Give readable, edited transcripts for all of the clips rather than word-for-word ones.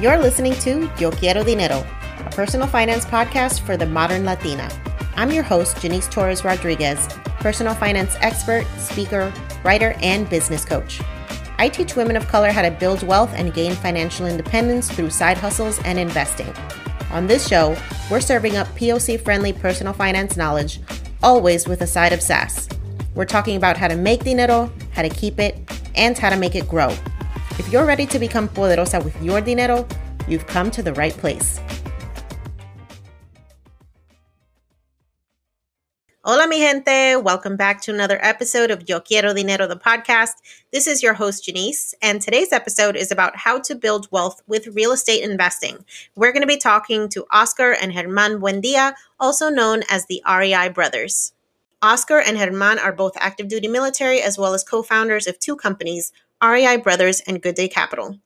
You're listening to Yo Quiero Dinero, a personal finance podcast for the modern Latina. I'm your host, Janice Torres Rodriguez, personal finance expert, speaker, writer, and business coach. I teach women of color how to build wealth and gain financial independence through side hustles and investing. On this show, we're serving up POC-friendly personal finance knowledge, always with a side of sass. We're talking about how to make dinero, how to keep it, and how to make it grow. If you're ready to become poderosa with your dinero, you've come to the right place. Hola, mi gente. Welcome back to another episode of Yo Quiero Dinero, the podcast. This is your host, Janice, and today's episode is about how to build wealth with real estate investing. We're going to be talking to Oscar and Germán Buendía, also known as the REI Brothers. Oscar and Germán are both active duty military as well as co-founders of two companies, REI Brothers and Good Day Capital.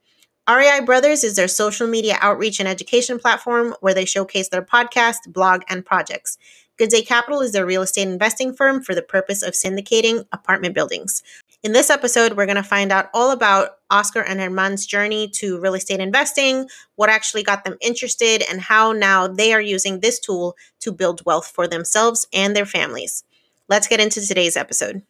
REI Brothers is their social media outreach and education platform where they showcase their podcast, blog, and projects. Good Day Capital is their real estate investing firm for the purpose of syndicating apartment buildings. In this episode, we're going to find out all about Oscar and Germán's journey to real estate investing, what actually got them interested, and how now they are using this tool to build wealth for themselves and their families. Let's get into today's episode.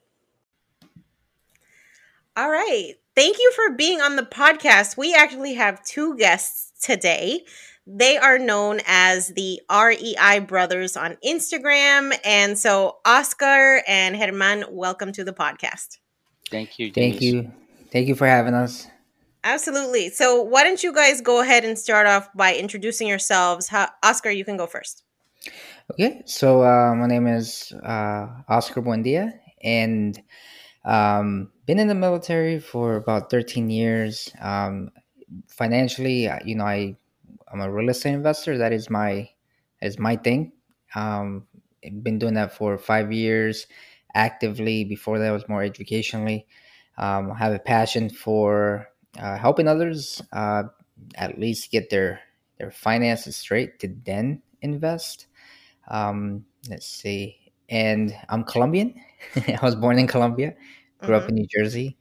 All right. Thank you for being on the podcast. We actually have two guests today. They are known as the REI Brothers on Instagram. And so Oscar and Germán, welcome to the podcast. Thank you, Denise. Thank you. Thank you for having us. Absolutely. So why don't you guys go ahead and start off by introducing yourselves. Oscar, you can go first. Okay. So my name is Oscar Buendía, and been in the military for about 13 years. Financially, you know, I'm a real estate investor. That is my thing. I've been doing that for 5 years actively. Before that, it was more educationally. I have a passion for helping others at least get their finances straight to then invest. Let's see. And I'm Colombian. I was born in Colombia, grew up in New Jersey,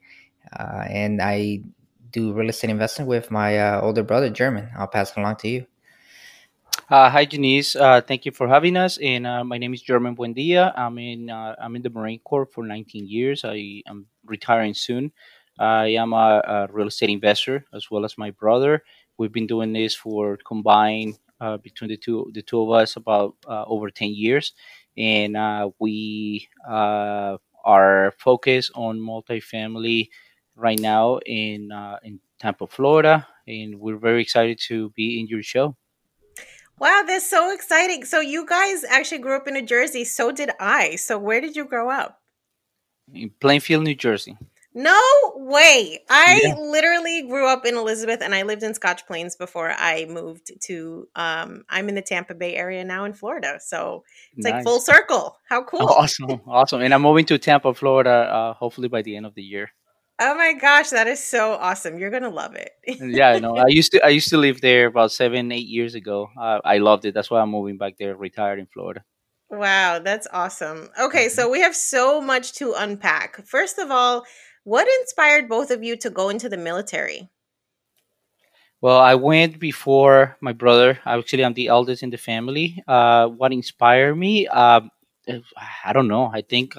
and I do real estate investing with my older brother, German. I'll pass it along to you. Hi, Janice. Thank you for having us. And my name is Germán Buendía. I'm in the Marine Corps for 19 years. I am retiring soon. I am a real estate investor as well as my brother. We've been doing this for combined between the two of us about over 10 years. And we are focused on multifamily right now in Tampa, Florida, and we're very excited to be in your show. Wow, that's so exciting. So you guys actually grew up in New Jersey. So did I. So where did you grow up? In Plainfield, New Jersey. No way. I literally grew up in Elizabeth, and I lived in Scotch Plains before I moved to, I'm in the Tampa Bay area now in Florida. So it's nice. Like full circle. How cool. Awesome. Awesome. And I'm moving to Tampa, Florida, hopefully by the end of the year. Oh my gosh, that is so awesome! You're gonna love it. Yeah, I know. I used to live there about 7-8 years ago. I loved it. That's why I'm moving back there, retired in Florida. Wow, that's awesome. Okay, so we have so much to unpack. First of all, what inspired both of you to go into the military? Well, I went before my brother. Actually, I'm the eldest in the family. What inspired me? I don't know. I think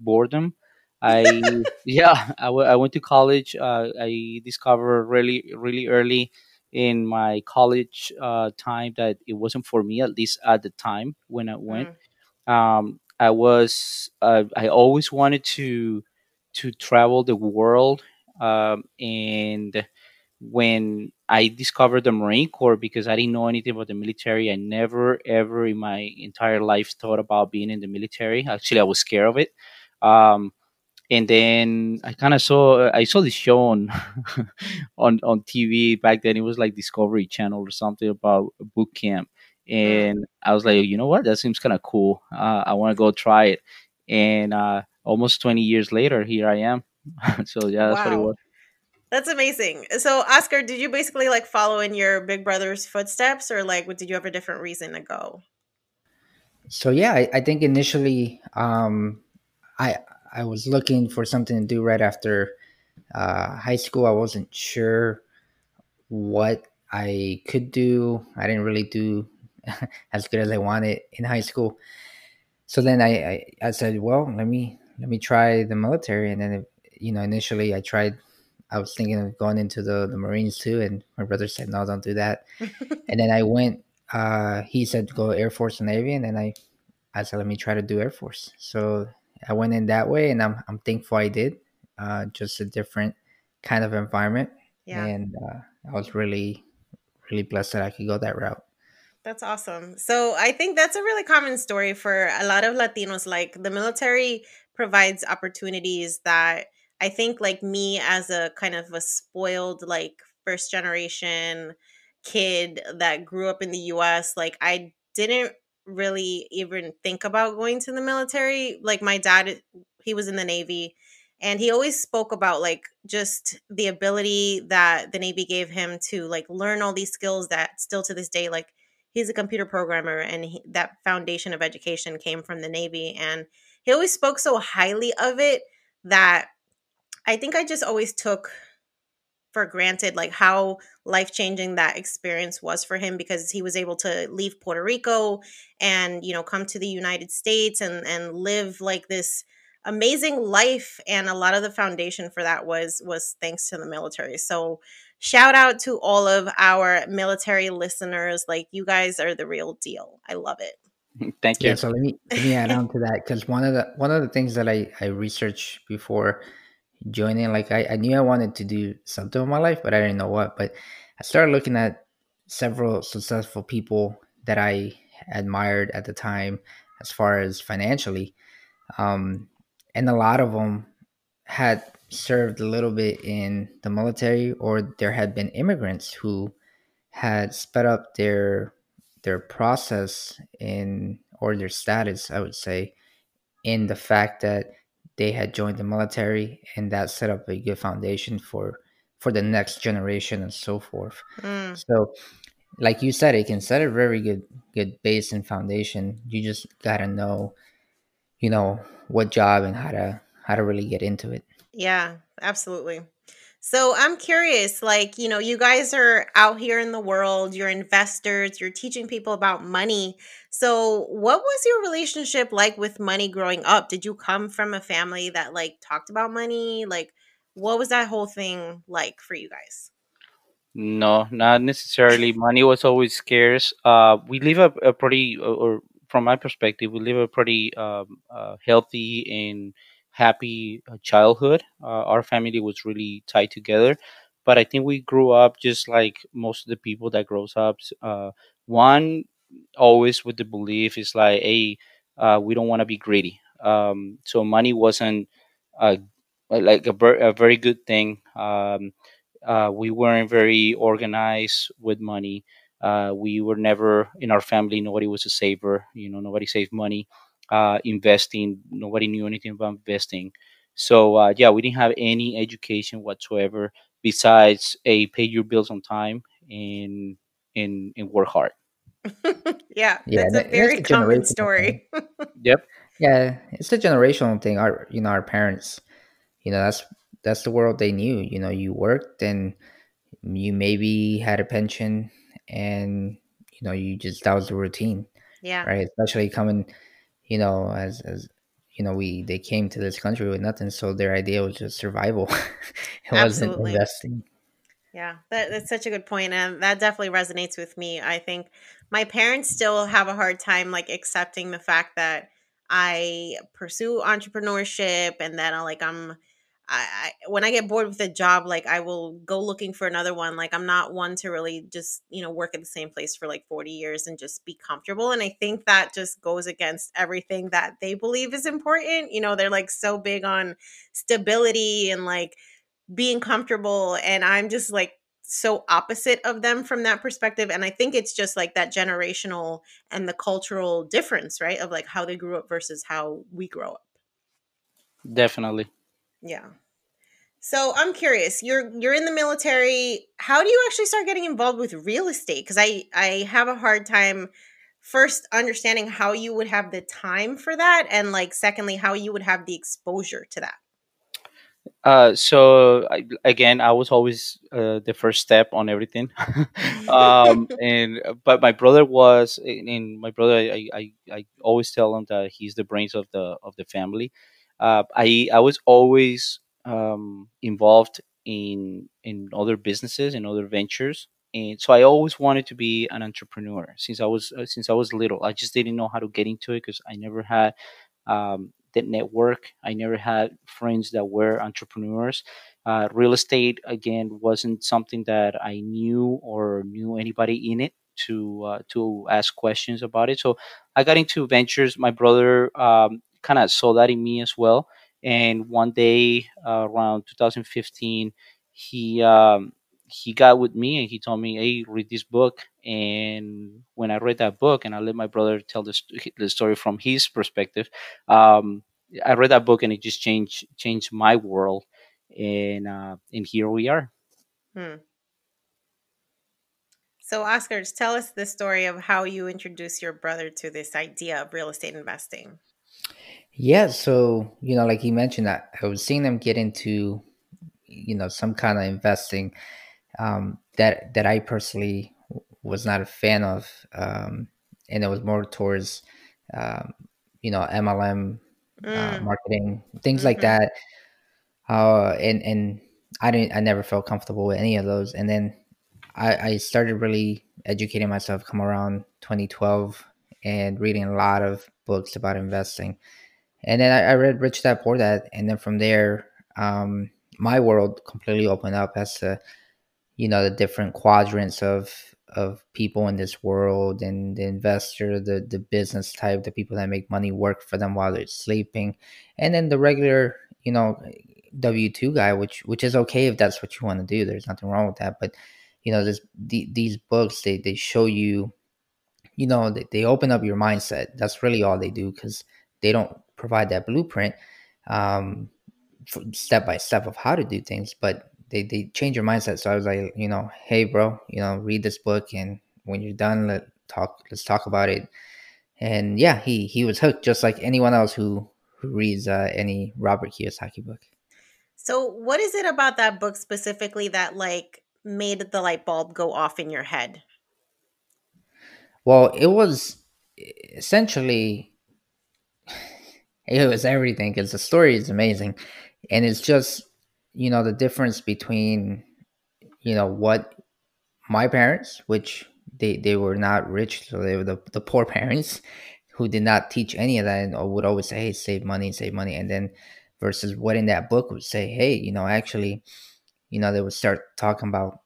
boredom. I went to college. I discovered really, really early in my college time that it wasn't for me, at least at the time when I went. I always wanted to travel the world. And when I discovered the Marine Corps, because I didn't know anything about the military, I never, ever in my entire life thought about being in the military. Actually, I was scared of it. And then I kind of saw this show on TV back then. It was like Discovery Channel or something about boot camp. And I was like, you know what? That seems kind of cool. I want to go try it. And almost 20 years later, here I am. So yeah, that's what it was. That's amazing. So Oscar, did you basically like follow in your big brother's footsteps, or like, did you have a different reason to go? So yeah, I think initially I was looking for something to do right after high school. I wasn't sure what I could do. I didn't really do as good as I wanted in high school. So then I said, well, let me try the military. And then, initially I was thinking of going into the Marines too. And my brother said, no, don't do that. And then I went, he said, go Air Force and Navy. And then I said, let me try to do Air Force. So I went in that way, and I'm thankful I did. Just a different kind of environment, and I was really, really blessed that I could go that route. That's awesome. So I think that's a really common story for a lot of Latinos. Like the military provides opportunities that I think, like me, as a kind of a spoiled, like first generation kid that grew up in the U.S., like I didn't really even think about going to the military. Like my dad, he was in the Navy, and he always spoke about like just the ability that the Navy gave him to like learn all these skills that still to this day, like he's a computer programmer, and that foundation of education came from the Navy. And he always spoke so highly of it that I think I just always took for granted like how life-changing that experience was for him, because he was able to leave Puerto Rico and come to the United States and live like this amazing life. And a lot of the foundation for that was thanks to the military. So shout out to all of our military listeners. Like you guys are the real deal. I love it. Thank you. Yeah, so let me add on to that, because one of the things that I researched before joining, like I knew I wanted to do something with my life, but I didn't know what. But I started looking at several successful people that I admired at the time as far as financially, and a lot of them had served a little bit in the military, or there had been immigrants who had sped up their process or their status, I would say, in the fact that they had joined the military, and that set up a good foundation for the next generation and so forth. So like you said, it can set a very good base and foundation. You just gotta know, what job and how to really get into it. Yeah, absolutely. So I'm curious, like, you guys are out here in the world, you're investors, you're teaching people about money. So what was your relationship like with money growing up? Did you come from a family that like talked about money? Like, what was that whole thing like for you guys? No, not necessarily. Money was always scarce. We live a pretty, or from my perspective, we live a pretty healthy and happy childhood. Our family was really tied together. But I think we grew up just like most of the people that grows up. One, always with the belief is like, hey, we don't want to be greedy. So money wasn't like a very good thing. We weren't very organized with money. We were never in our family. Nobody was a saver. Nobody saved money. Investing. Nobody knew anything about investing. So we didn't have any education whatsoever besides a pay your bills on time and work hard. That's a very common story. Yep. Yeah, it's a generational thing. Our parents, that's the world they knew. You worked and you maybe had a pension and, you just, that was the routine. Yeah. Right. Especially coming, they came to this country with nothing. So their idea was just survival. It wasn't investing. Yeah. That's such a good point. And that definitely resonates with me. I think my parents still have a hard time, like, accepting the fact that I pursue entrepreneurship and that when I get bored with a job, like, I will go looking for another one. Like, I'm not one to really just, work at the same place for like 40 years and just be comfortable. And I think that just goes against everything that they believe is important. They're like so big on stability and like being comfortable. And I'm just like so opposite of them from that perspective. And I think it's just like that generational and the cultural difference, right? Of like how they grew up versus how we grow up. Definitely. Yeah. So I'm curious, you're in the military. How do you actually start getting involved with real estate? Because I have a hard time first understanding how you would have the time for that. And like, secondly, how you would have the exposure to that. I was always the first step on everything. But my brother was, and my brother, I always tell him that he's the brains of the family. I was always involved in other businesses and other ventures, and so I always wanted to be an entrepreneur since I was little. I just didn't know how to get into it because I never had the network. I never had friends that were entrepreneurs. Real estate again wasn't something that I knew anybody in it to ask questions about it. So I got into ventures. My brother kind of saw that in me as well. And one day around 2015, he got with me and he told me, hey, read this book. And when I read that book, and I let my brother tell the story from his perspective, I read that book and it just changed my world. And here we are. So Oscar, just tell us the story of how you introduced your brother to this idea of real estate investing. Yeah. So, like you mentioned, I was seeing them get into, some kind of investing that I personally was not a fan of. And it was more towards, MLM marketing, things like that. And I never felt comfortable with any of those. And then I started really educating myself come around 2012 and reading a lot of books about investing. And then I read Rich Dad Poor Dad. And then from there, my world completely opened up as to, the different quadrants of people in this world, and the investor, the business type, the people that make money work for them while they're sleeping. And then the regular, W-2 guy, which is okay if that's what you want to do. There's nothing wrong with that. But, these books, they show you, they open up your mindset. That's really all they do, because they don't provide that blueprint step by step of how to do things, but they change your mindset. So I was like, hey bro, read this book, and when you're done, let's talk about it. And yeah, he was hooked, just like anyone else who reads any Robert Kiyosaki book. So what is it about that book specifically that like made the light bulb go off in your head? Well, it was essentially, it was everything, because the story is amazing. And it's just, the difference between, what my parents, which they were not rich. So they were the poor parents who did not teach any of that, and would always say, hey, save money, save money. And then versus what in that book would say, hey, actually, they would start talking about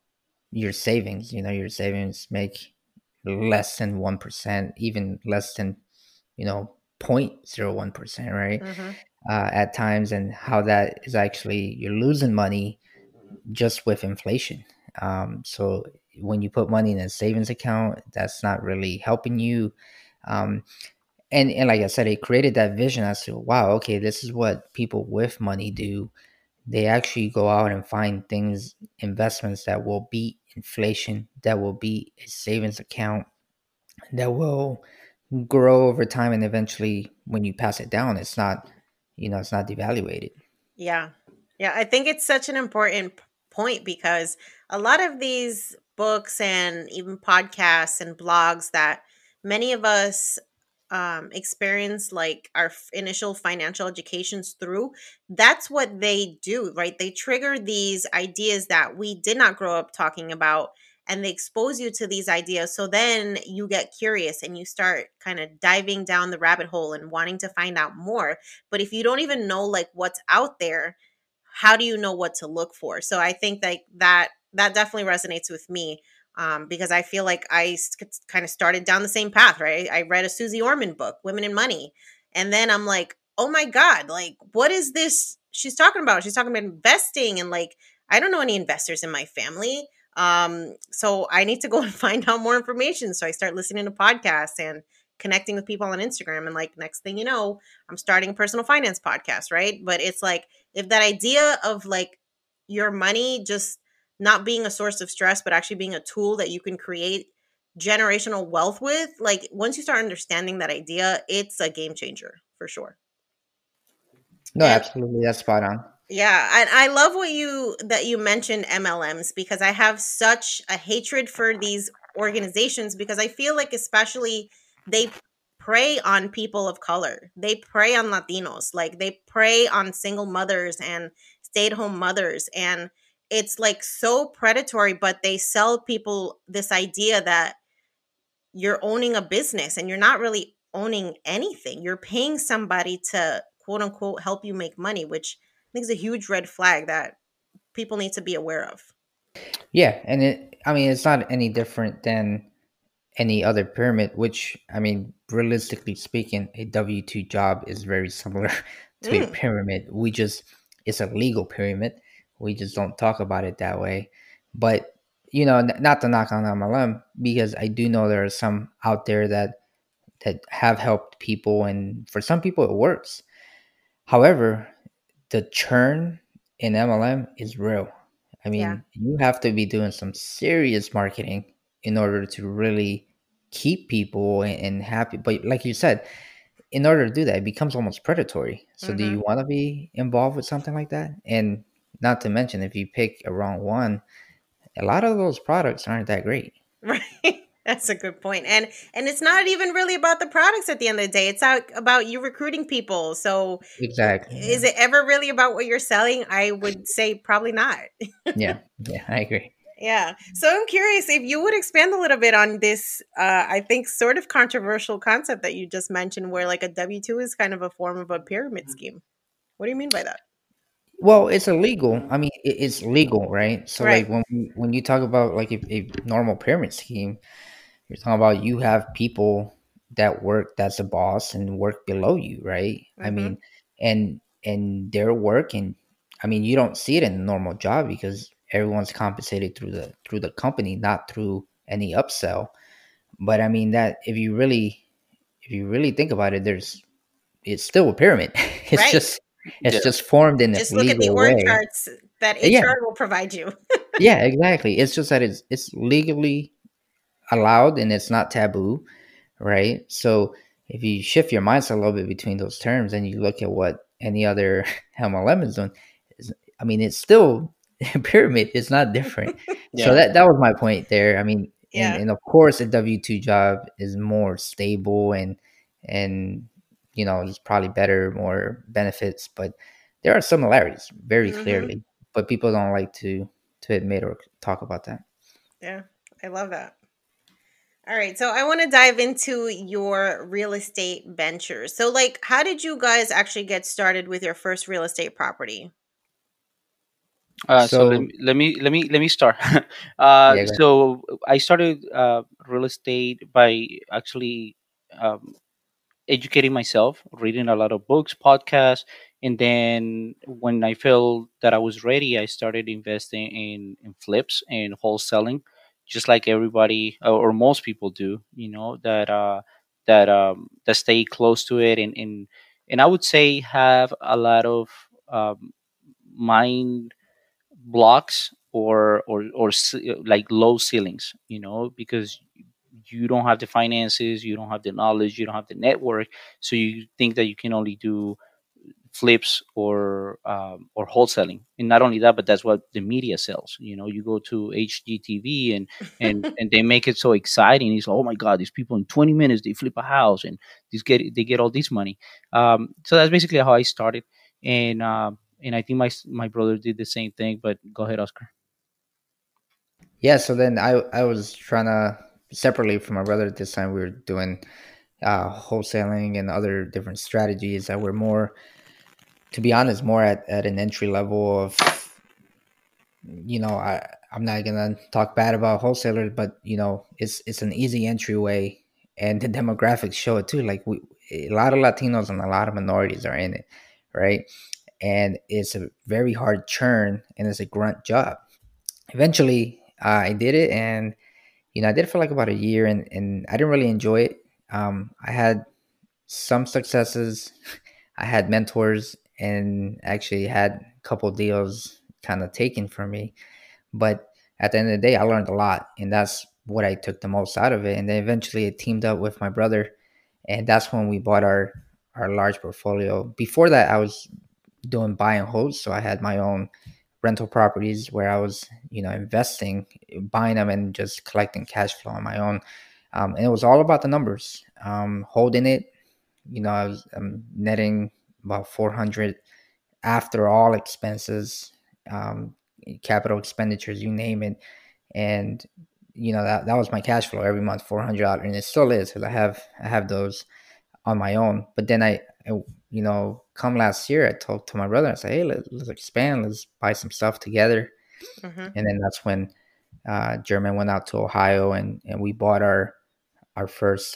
your savings. Your savings make less than 1%, even less than, 0.01%, right? Mm-hmm. At times, and how that is actually, you're losing money just with inflation. So when you put money in a savings account, that's not really helping you. And like I said, it created that vision as to, wow, okay, this is what people with money do. They actually go out and find things, investments that will beat inflation, that will beat a savings account, that will grow over time. And eventually when you pass it down, it's not, it's not devaluated. Yeah. Yeah. I think it's such an important point, because a lot of these books and even podcasts and blogs that many of us experience, like our initial financial educations through, that's what they do, right? They trigger these ideas that we did not grow up talking about, and they expose you to these ideas. So then you get curious and you start kind of diving down the rabbit hole and wanting to find out more. But if you don't even know like what's out there, how do you know what to look for? So I think like that definitely resonates with me. Because I feel like I kind of started down the same path, right? I read a Suze Orman book, Women and Money. And then I'm like, oh my God, like, what is this she's talking about? She's talking about investing. And like, I don't know any investors in my family. So I need to go and find out more information. So I start listening to podcasts and connecting with people on Instagram. And like, next thing you know, I'm starting a personal finance podcast, right? But it's like, if that idea of like your money just not being a source of stress, but actually being a tool that you can create generational wealth with, like once you start understanding that idea, it's a game changer for sure. No, absolutely. That's spot on. Yeah. And I love what you mentioned MLMs, because I have such a hatred for these organizations, because I feel like especially they prey on people of color. They prey on Latinos. Like they prey on single mothers and stay-at-home mothers, and it's like so predatory, but they sell people this idea that you're owning a business and you're not really owning anything. You're paying somebody to quote unquote help you make money, which I think is a huge red flag that people need to be aware of. Yeah. And it's not any different than any other pyramid, which, realistically speaking, a W-2 job is very similar to a pyramid. It's a legal pyramid. We just don't talk about it that way. But, not to knock on MLM, because I do know there are some out there that have helped people. And for some people, it works. However, the churn in MLM is real. You have to be doing some serious marketing in order to really keep people and happy. But like you said, in order to do that, it becomes almost predatory. So do you want to be involved with something like that? And not to mention, if you pick a wrong one, a lot of those products aren't that great. Right. That's a good point. And it's not even really about the products at the end of the day. It's about you recruiting people. So exactly. Is it ever really about what you're selling? I would say probably not. Yeah, I agree. Yeah. So I'm curious if you would expand a little bit on this, I think, sort of controversial concept that you just mentioned, where like a W-2 is kind of a form of a pyramid scheme. What do you mean by that? Well, it's illegal. It's legal, right? So, right. Like when you talk about like a normal pyramid scheme, you're talking about you have people that work, that's a boss, and work below you, right? Mm-hmm. And their work, and you don't see it in a normal job, because everyone's compensated through the company, not through any upsell. But that if you really think about it, it's still a pyramid. It's right. It's just formed in this legal way. Just look at the org charts that HR will provide you. Yeah, exactly. It's just that it's legally allowed and it's not taboo, right? So if you shift your mindset a little bit between those terms and you look at what any other MLM is doing, it's still a pyramid. It's not different. Yeah. So that was my point there. And of course, a W-2 job is more stable and it's probably better, more benefits, but there are similarities very clearly, but people don't like to admit or talk about that. Yeah. I love that. All right. So I want to dive into your real estate venture. So like, how did you guys actually get started with your first real estate property? So let me start. So I started real estate by actually educating myself, reading a lot of books, podcasts, and then when I felt that I was ready, I started investing in flips and wholesaling, just like everybody or most people do. You know that stay close to it, and I would say have a lot of mind blocks or like low ceilings, you know, because you don't have the finances, you don't have the knowledge, you don't have the network, so you think that you can only do flips or wholesaling. And not only that, but that's what the media sells. You know, you go to HGTV and they make it so exciting. It's like, oh my God, these people in 20 minutes they flip a house and they get all this money. So that's basically how I started, and I think my brother did the same thing. But go ahead, Oscar. Yeah. So then I was trying to, separately from my brother at this time, we were doing wholesaling and other different strategies that were more, to be honest, more at an entry level of, you know, I'm not going to talk bad about wholesalers, but, you know, it's an easy entryway. And the demographics show it too. Like a lot of Latinos and a lot of minorities are in it, right? And it's a very hard churn and it's a grunt job. Eventually, I did it, and, you know, I did it for like about a year, and I didn't really enjoy it. I had some successes. I had mentors, and actually had a couple of deals kind of taken from me. But at the end of the day, I learned a lot, and that's what I took the most out of it. And then eventually I teamed up with my brother, and that's when we bought our large portfolio. Before that, I was doing buy and hold. So I had my own rental properties where I was, you know, investing, buying them and just collecting cash flow on my own. And it was all about the numbers, holding it. You know, I was netting about 400 after all expenses, capital expenditures, you name it. And, you know, that was my cash flow every month, $400. And it still is, because I have those on my own. But then I you know, come last year, I talked to my brother. I said, hey, let's expand. Let's buy some stuff together. Mm-hmm. And then that's when German went out to Ohio, and we bought our first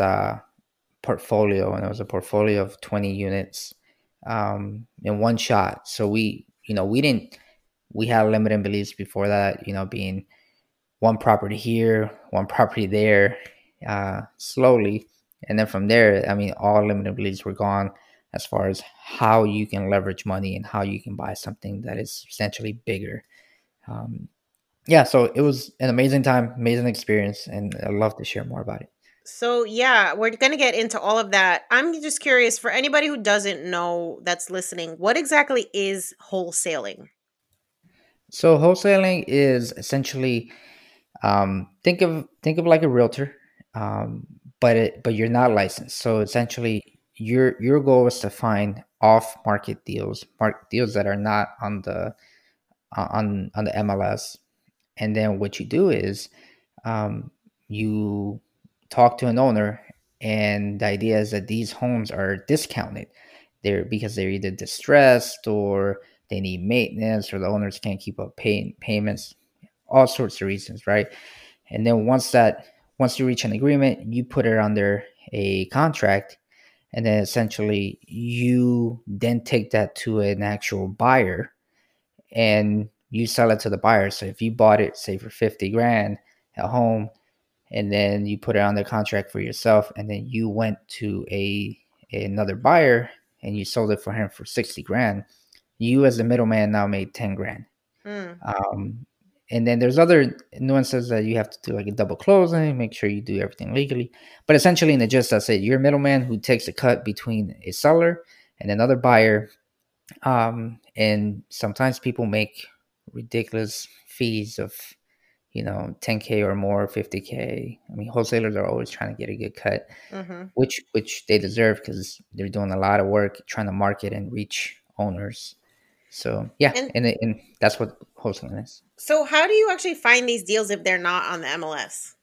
portfolio. And it was a portfolio of 20 units in one shot. So we had limiting beliefs before that, you know, being one property here, one property there, slowly. And then from there, I mean, all limiting beliefs were gone, as far as how you can leverage money and how you can buy something that is substantially bigger. So it was an amazing time, amazing experience, and I'd love to share more about it. So yeah, we're going to get into all of that. I'm just curious, for anybody who doesn't know that's listening, what exactly is wholesaling? So wholesaling is essentially, think of like a realtor, but you're not licensed. So essentially, your goal is to find off-market deals, deals that are not on the on the MLS, and then what you do is you talk to an owner, and the idea is that these homes are discounted, because they're either distressed or they need maintenance, or the owners can't keep up paying payments, all sorts of reasons, right? And then once you reach an agreement, you put it under a contract. And then essentially you then take that to an actual buyer and you sell it to the buyer. So if you bought it, say for 50 grand at home, and then you put it on the contract for yourself, and then you went to another buyer and you sold it for him for 60 grand, you as the middleman now made 10 grand. Mm. And then there's other nuances that you have to do, like a double closing, make sure you do everything legally. But essentially, in the gist, I say you're a middleman who takes a cut between a seller and another buyer. And sometimes people make ridiculous fees of, you know, 10K or more, 50K. I mean, wholesalers are always trying to get a good cut, mm-hmm. which they deserve, because they're doing a lot of work trying to market and reach owners. So yeah, and that's what wholesaling is. So how do you actually find these deals if they're not on the MLS?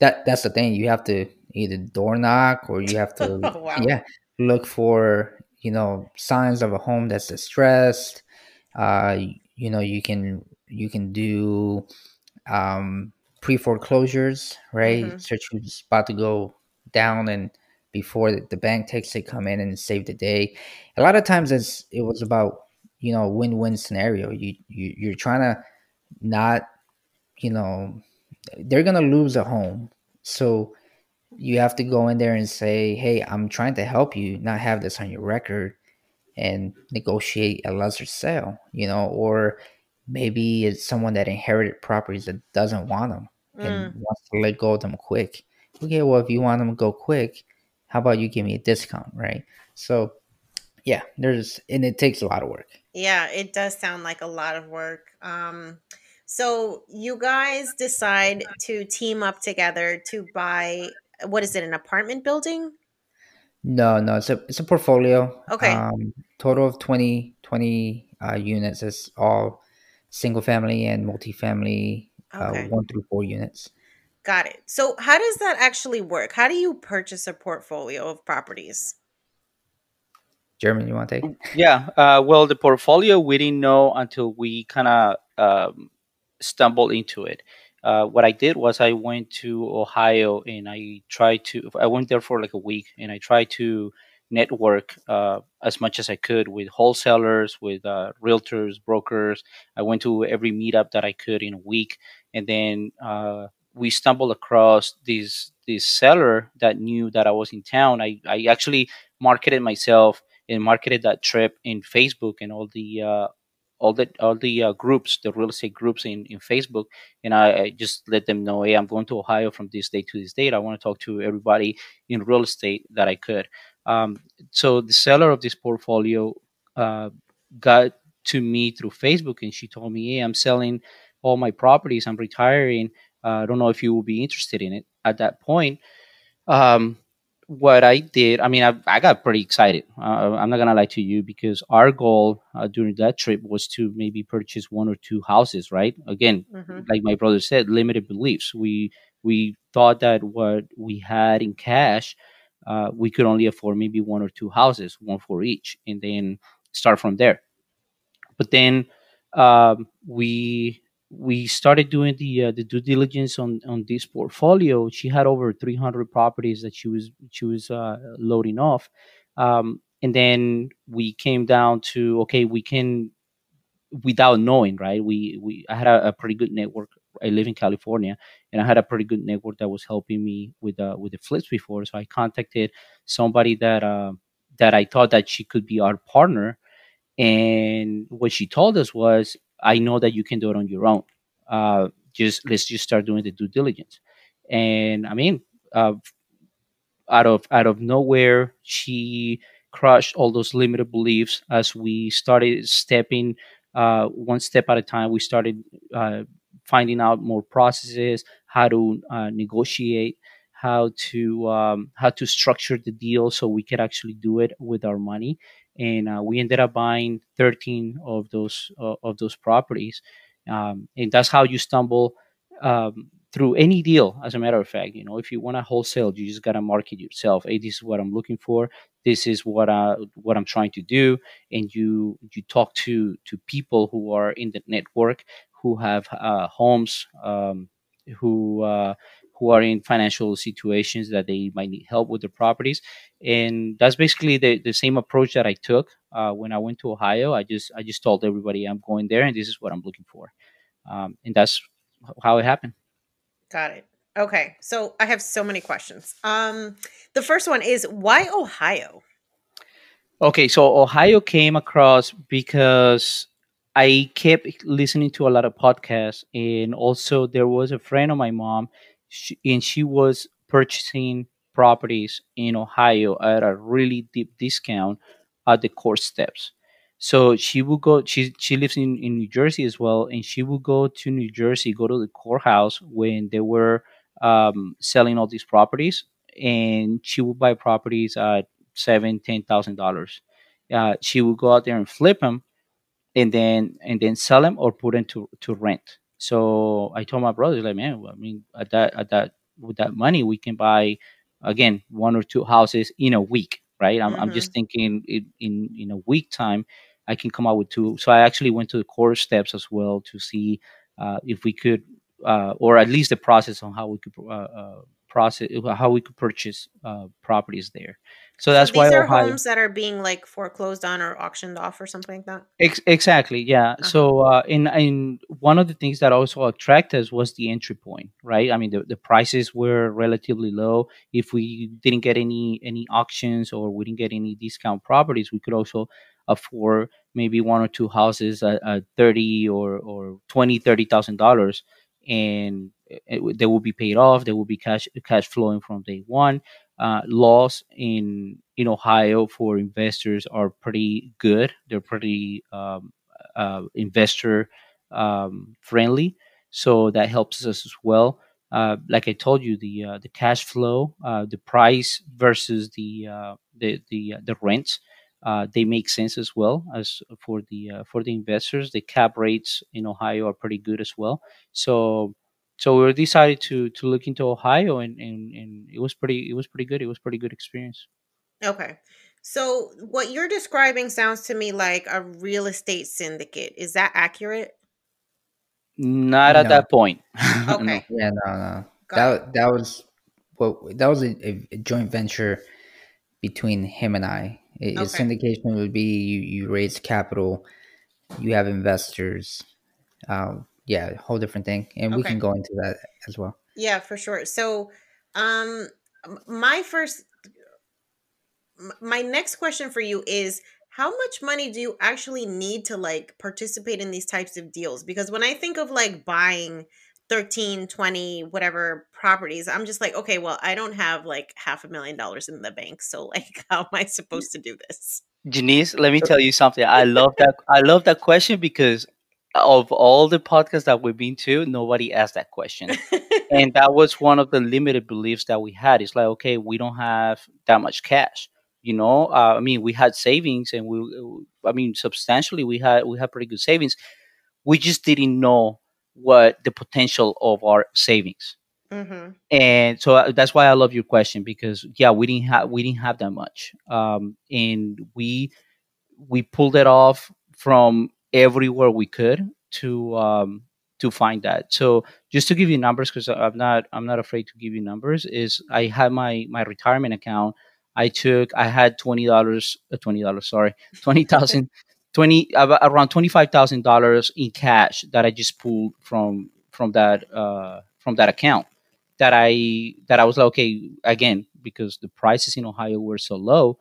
That's the thing. You have to either door knock, or you have to look for, you know, signs of a home that's distressed. you know, you can do pre-foreclosures, right? Mm-hmm. Search who's about to go down, and before the bank takes it, come in and save the day. A lot of times it was about, you know, win-win scenario. You're trying to not, you know, they're going to lose a home. So you have to go in there and say, hey, I'm trying to help you not have this on your record, and negotiate a lesser sale, you know, or maybe it's someone that inherited properties that doesn't want them and wants to let go of them quick. Okay, well, if you want them to go quick, how about you give me a discount, right? So, yeah, and it takes a lot of work. Yeah, it does sound like a lot of work. So you guys decide to team up together to buy, what is it, an apartment building? No, it's a portfolio. Okay. Total of 20 units. It's all single family and multifamily, okay. 1 through 4 units. Got it. So how does that actually work? How do you purchase a portfolio of properties? German, you want to take it? Yeah. Well, the portfolio, we didn't know until we kind of stumbled into it. What I did was I went to Ohio and I went there for like a week, and I tried to network as much as I could with wholesalers, with realtors, brokers. I went to every meetup that I could in a week. And then we stumbled across this seller that knew that I was in town. I actually marketed myself and marketed that trip in Facebook and all the groups, the real estate groups in Facebook. And I just let them know, hey, I'm going to Ohio from this day to this date. I want to talk to everybody in real estate that I could. So the seller of this portfolio got to me through Facebook, and she told me, hey, I'm selling all my properties. I'm retiring. I don't know if you will be interested in it. At that point, what I did, I mean, I got pretty excited. I'm not going to lie to you, because our goal during that trip was to maybe purchase 1 or 2 houses, right? Again, like my brother said, limited beliefs. We thought that what we had in cash, we could only afford maybe 1 or 2 houses, 1 for each, and then start from there. But then we started doing the due diligence on this portfolio. She had over 300 properties that she was loading off, and then we came down to, okay, we can, without knowing, right? I had a pretty good network. I live in California, and I had a pretty good network that was helping me with the flips before. So I contacted somebody that I thought that she could be our partner, and what she told us was, I know that you can do it on your own. Let's just start doing the due diligence. And I mean, out of nowhere, she crushed all those limited beliefs. As we started stepping one step at a time, we started finding out more processes, how to negotiate, how to structure the deal so we could actually do it with our money. And we ended up buying 13 of those properties, and that's how you stumble through any deal. As a matter of fact, you know, if you want to wholesale, you just gotta market yourself. Hey, this is what I'm looking for. This is what I'm trying to do. And you talk to people who are in the network, who have homes, who are in financial situations that they might need help with their properties. And that's basically the same approach that I took when I went to Ohio. I just told everybody I'm going there and this is what I'm looking for. And that's how it happened. Got it. Okay. So I have so many questions. The first one is, why Ohio? Okay. So Ohio came across because I kept listening to a lot of podcasts, and also there was a friend of my mom, she was purchasing properties in Ohio at a really deep discount at the court steps. So she would go, she lives in New Jersey as well, and she would go to New Jersey, go to the courthouse when they were selling all these properties, and she would buy properties at $7,000, $10,000. She would go out there and flip them and then sell them or put them to rent. So I told my brother, like, man, I mean, at that with that money, we can buy, again, 1 or 2 houses in a week, right? I'm just thinking in a week time, I can come out with two. So I actually went to the course steps as well to see if we could, or at least the process on how we could purchase properties there. So that's why these are Ohio, homes that are being like foreclosed on or auctioned off or something like that. Exactly. Yeah. Uh-huh. So in one of the things that also attracted us was the entry point, right? I mean, the prices were relatively low. If we didn't get any auctions or we didn't get any discount properties, we could also afford maybe one or two houses at $30,000 or $20,000-$30,000, and they will be paid off. They will be cash flowing from day one. Laws in Ohio for investors are pretty good. They're pretty investor friendly, so that helps us as well. Like I told you, the cash flow, the price versus the rents, they make sense as well as for the investors. The cap rates in Ohio are pretty good as well. So we decided to look into Ohio, and it was pretty good. It was pretty good experience. Okay. So what you're describing sounds to me like a real estate syndicate. Is that accurate? Not at that point. Okay. No. Yeah, no. That was a joint venture between him and I. A syndication would be you raise capital, you have investors. Yeah, whole different thing. And we can go into that as well. Yeah, for sure. So my next question for you is, how much money do you actually need to like participate in these types of deals? Because when I think of like buying 13, 20, whatever properties, I'm just like, okay, well, I don't have like $500,000 in the bank. So like, how am I supposed to do this? Janice, let me tell you something. I love that question, because of all the podcasts that we've been to, nobody asked that question. And that was one of the limited beliefs that we had. It's like, okay, we don't have that much cash. You know, I mean, we had savings, and substantially we had pretty good savings. We just didn't know what the potential of our savings. Mm-hmm. And so that's why I love your question, because yeah, we didn't have that much. And we pulled it off from everywhere we could to find that. So just to give you numbers, because I'm not afraid to give you numbers, is I had my retirement account. I had around $25,000 in cash that I just pulled from that account. That I was like, okay, again, because the prices in Ohio were so low,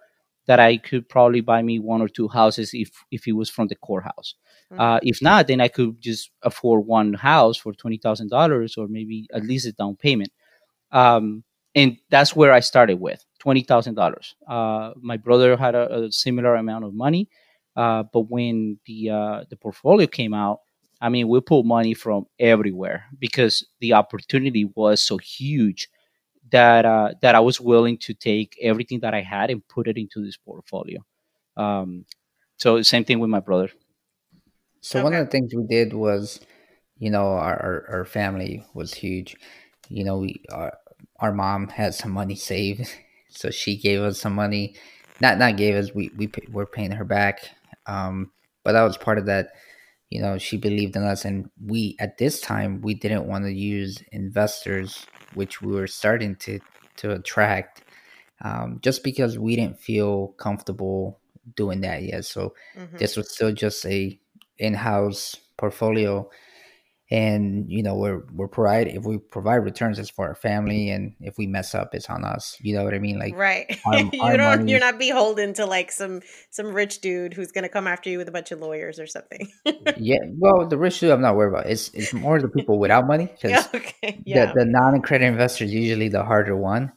that I could probably buy me one or two houses if it was from the courthouse. Mm-hmm. If not, then I could just afford one house for $20,000, or maybe at least a down payment. And that's where I started with $20,000. My brother had a similar amount of money, but when the portfolio came out, I mean, we pulled money from everywhere because the opportunity was so huge that I was willing to take everything that I had and put it into this portfolio. So same thing with my brother. So one of the things we did was, our family was huge. You know, our mom had some money saved, so she gave us some money. Not gave us, we're paying her back. But that was part of that. You know, she believed in us, and we, at this time, we didn't want to use investors, which we were starting to attract, just because we didn't feel comfortable doing that yet. So this was still just a in-house portfolio, and we provide returns as for our family, and if we mess up, it's on us. You know what I mean? Like, right? You're not beholden to like some rich dude who's gonna come after you with a bunch of lawyers or something. Yeah, well, the rich dude I'm not worried about. It's more the people without money, because the non-accredited investor is usually the harder one.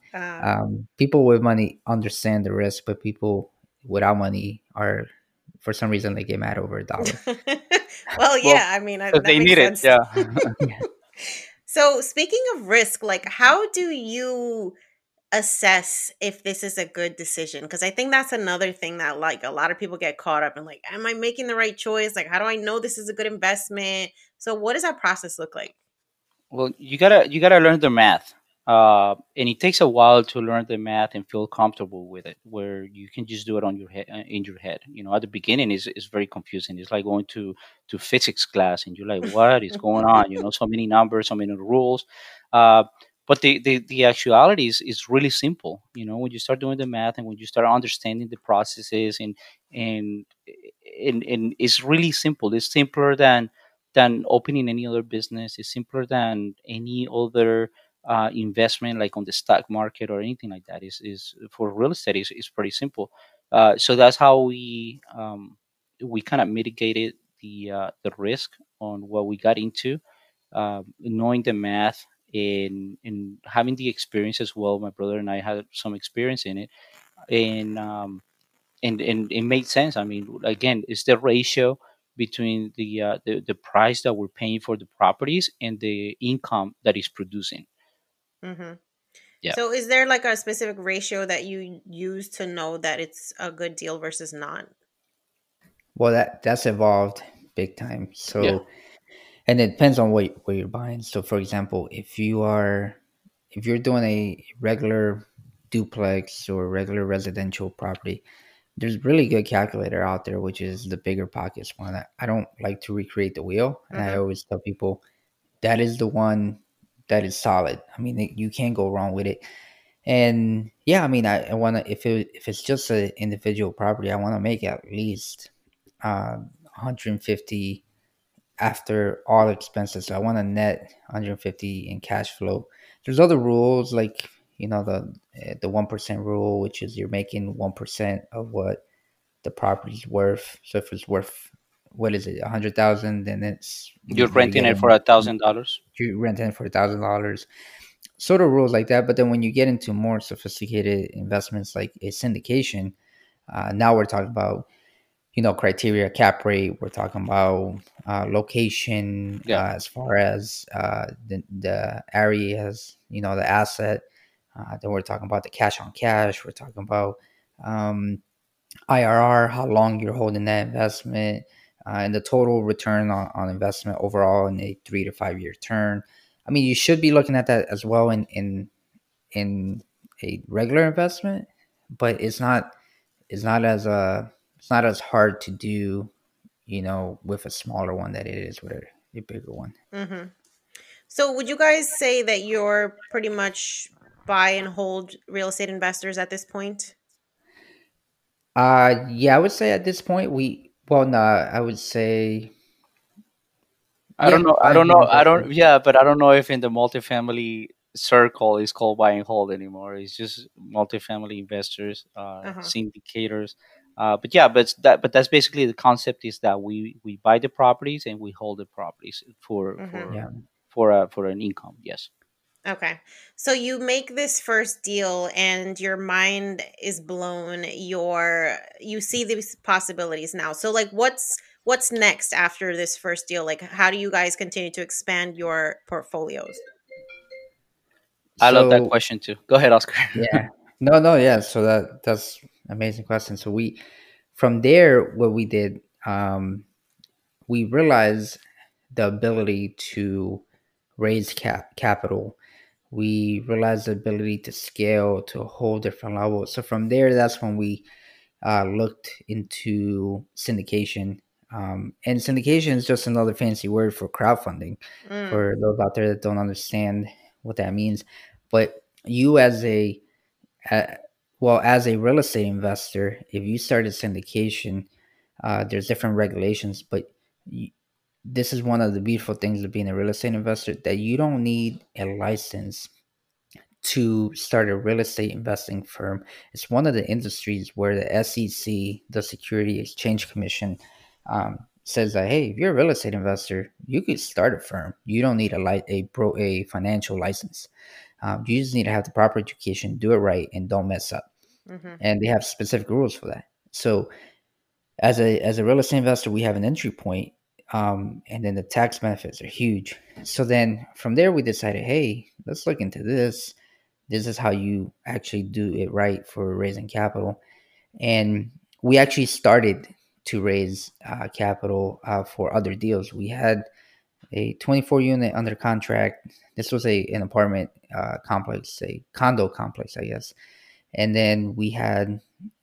People with money understand the risk, but people without money are, for some reason, they get mad over $1. Well, yeah, I mean, they need it. Yeah. So speaking of risk, like, how do you assess if this is a good decision? Because I think that's another thing that like a lot of people get caught up in, like, am I making the right choice? Like, how do I know this is a good investment? So what does that process look like? Well, you gotta learn the math. And it takes a while to learn the math and feel comfortable with it, where you can just do it on your head, in your head. You know, at the beginning, it's very confusing. It's like going to physics class, and you're like, what is going on? You know, so many numbers, so many rules. But the actuality is really simple. You know, when you start doing the math and when you start understanding the processes, and it's really simple. It's simpler than opening any other business. It's simpler than any other investment, like on the stock market or anything like that. Is for real estate is pretty simple. So that's how we kind of mitigated the risk on what we got into, knowing the math. In having the experience as well, my brother and I had some experience in it, and it made sense. I mean, again, it's the ratio between the price that we're paying for the properties and the income that it's producing. Mm-hmm. Yeah. So, is there like a specific ratio that you use to know that it's a good deal versus not? Well, that's evolved big time. So. Yeah. And it depends on what you're buying. So, for example, if you're doing a regular duplex or regular residential property, there's a really good calculator out there, which is the BiggerPockets one. I don't like to recreate the wheel, and I always tell people that is the one that is solid. I mean, you can't go wrong with it. And yeah, I mean, I want to if it's just an individual property, I want to make at least 150. After all expenses, so I want to net 150 in cash flow. There's other rules, like, you know, the 1% rule, which is you're making 1% of what the property's worth. So if it's worth, what is it, 100,000, then it's you're renting it for $1,000. You're renting it for $1,000. Sort of rules like that. But then when you get into more sophisticated investments like a syndication, now we're talking about, you know, criteria, cap rate. We're talking about location, as far as the areas, you know, the asset. Then we're talking about the cash on cash. We're talking about IRR, how long you're holding that investment, and the total return on investment overall in a 3 to 5 year term. I mean, you should be looking at that as well in a regular investment, but it's not as hard to do, you know, with a smaller one that it is with a bigger one. Mm-hmm. So would you guys say that you're pretty much buy and hold real estate investors at this point? Yeah, I would say at this point I would say I don't know, but I don't know if in the multifamily circle is called buy and hold anymore. It's just multifamily investors, syndicators. But that's basically the concept, is that we buy the properties and we hold the properties for an income. Yes. Okay. So you make this first deal and your mind is blown. You see these possibilities now. So like what's next after this first deal? Like, how do you guys continue to expand your portfolios? I love that question too. Go ahead, Oscar. Yeah. No. Yeah. So that's amazing question. So from there, what we did, we realized the ability to raise capital. We realized the ability to scale to a whole different level. So from there, that's when we looked into syndication. And syndication is just another fancy word for crowdfunding. For those out there that don't understand what that means. But you as a real estate investor, if you started syndication, there's different regulations, but this is one of the beautiful things of being a real estate investor, that you don't need a license to start a real estate investing firm. It's one of the industries where the SEC, the Securities Exchange Commission, says that, hey, if you're a real estate investor, you could start a firm. You don't need a financial license. You just need to have the proper education, do it right, and don't mess up. Mm-hmm. And they have specific rules for that. So as a real estate investor, we have an entry point, and then the tax benefits are huge. So then from there, we decided, hey, let's look into this. This is how you actually do it right for raising capital. And we actually started to raise capital for other deals. We had a 24-unit under contract. This was an apartment complex, a condo complex, I guess. And then we had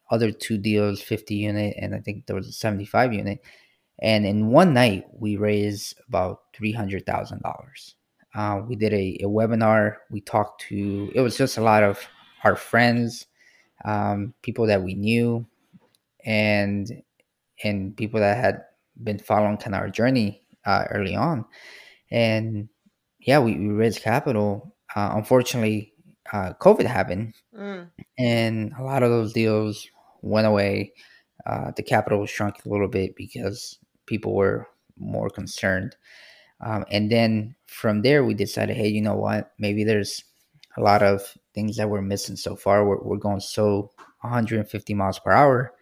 other two deals, 50-unit, and I think there was a 75-unit. And in one night, we raised about $300,000. We did a webinar. We talked to, it was just a lot of our friends, people that we knew, and people that had been following kind of our journey early on. And yeah, we raised capital. Unfortunately, COVID happened, and a lot of those deals went away. The capital shrunk a little bit because people were more concerned. And then from there, we decided, hey, you know what? Maybe there's a lot of things that we're missing so far. We're going so 150 miles per hour.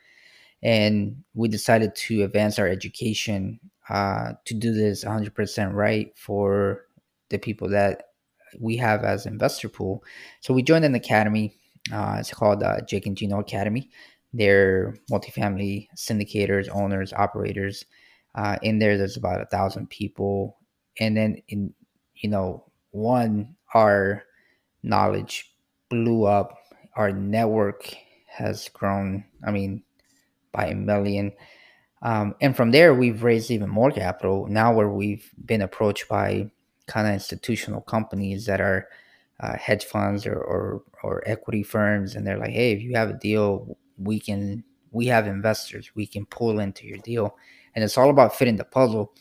And we decided to advance our education to do this 100% right for the people that we have as investor pool. So we joined an academy. It's called Jake and Gino Academy. They're multifamily syndicators, owners, operators. In there's about 1,000 people. And then in, our knowledge blew up. Our network has grown, by 1 million. And from there, we've raised even more capital now, where we've been approached by kind of institutional companies that are hedge funds or equity firms. And they're like, hey, if you have a deal, we have investors, we can pull into your deal. And it's all about fitting the puzzle.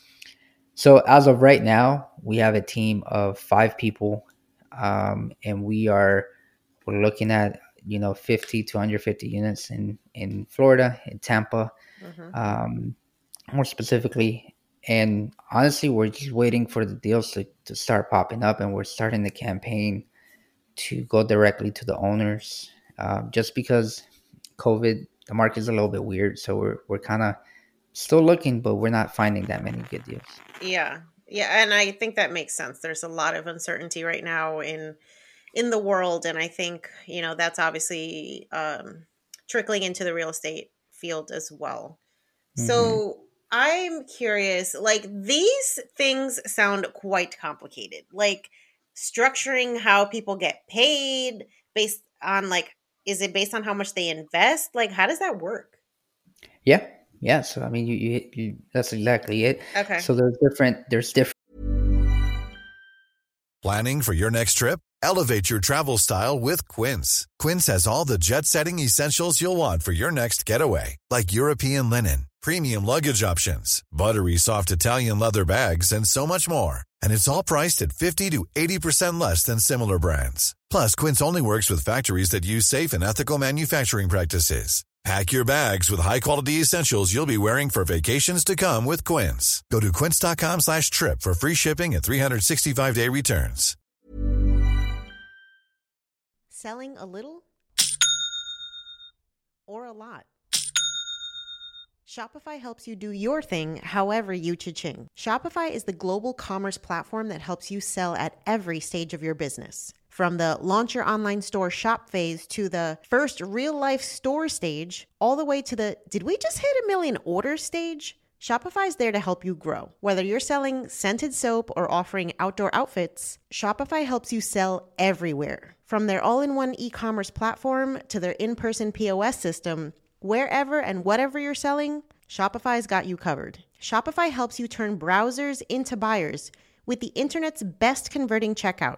So as of right now, we have a team of 5 people, and we're looking at 50 to 150 units in Florida, in Tampa, more specifically. And honestly, we're just waiting for the deals to start popping up, and we're starting the campaign to go directly to the owners, just because COVID, the market is a little bit weird. So we're kind of still looking, but we're not finding that many good deals. Yeah. Yeah. And I think that makes sense. There's a lot of uncertainty right now in the world. And I think, that's obviously trickling into the real estate field as well. Mm-hmm. So I'm curious, these things sound quite complicated, structuring how people get paid based on is it based on how much they invest? How does that work? Yeah. Yeah. So, you that's exactly it. Okay. So there's different. Planning for your next trip? Elevate your travel style with Quince. Quince has all the jet-setting essentials you'll want for your next getaway, like European linen, premium luggage options, buttery soft Italian leather bags, and so much more. And it's all priced at 50 to 80% less than similar brands. Plus, Quince only works with factories that use safe and ethical manufacturing practices. Pack your bags with high-quality essentials you'll be wearing for vacations to come with Quince. Go to quince.com/trip for free shipping and 365-day returns. Selling a little or a lot? Shopify helps you do your thing however you cha-ching. Shopify is the global commerce platform that helps you sell at every stage of your business. From the launch your online store shop phase to the first real-life store stage, all the way to the did we just hit 1 million orders stage? Shopify's there to help you grow. Whether you're selling scented soap or offering outdoor outfits, Shopify helps you sell everywhere. From their all-in-one e-commerce platform to their in-person POS system, wherever and whatever you're selling, Shopify's got you covered. Shopify helps you turn browsers into buyers with the internet's best converting checkout,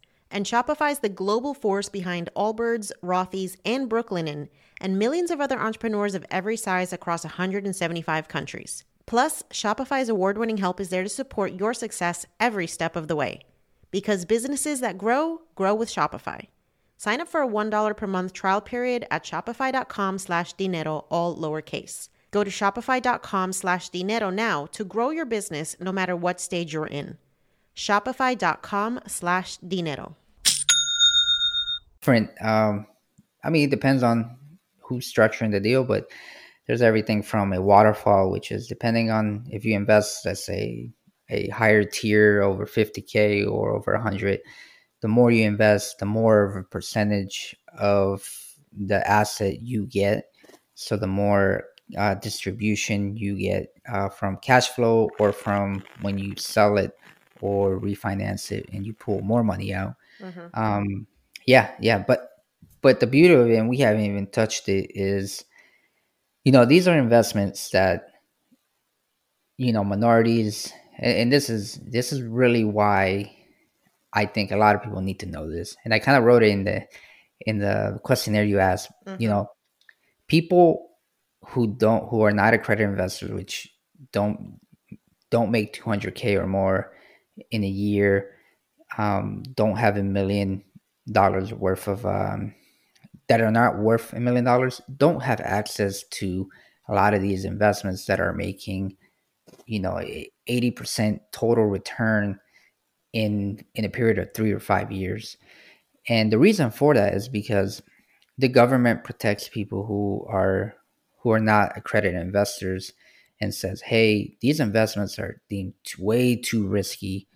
and Shopify's the global force behind Allbirds, Rothy's, and Brooklinen, and millions of other entrepreneurs of every size across 175 countries. Plus, Shopify's award-winning help is there to support your success every step of the way. Because businesses that grow, grow with Shopify. Sign up for a $1 per month trial period at shopify.com/dinero, all lowercase. Go to shopify.com/dinero now to grow your business no matter what stage you're in. Shopify.com/dinero. Different I mean, it depends on who's structuring the deal, but there's everything from a waterfall, which is depending on if you invest, let's say, a higher tier over 50K or over 100, the more you invest, the more of a percentage of the asset you get. So the more distribution you get from cash flow or from when you sell it or refinance it and you pull more money out. Mm-hmm. But the beauty of it, and we haven't even touched it, is, you know, these are investments that, you know, minorities, and this is really why I think a lot of people need to know this. And I kind of wrote it in the questionnaire you asked. Mm-hmm. You know, people who are not accredited investors, which don't make 200K or more in a year, don't have $1 million worth of that are not worth $1 million, don't have access to a lot of these investments that are making, you know, 80% total return in a period of 3 or 5 years. And the reason for that is because the government protects people who are not accredited investors and says, hey, these investments are deemed way too risky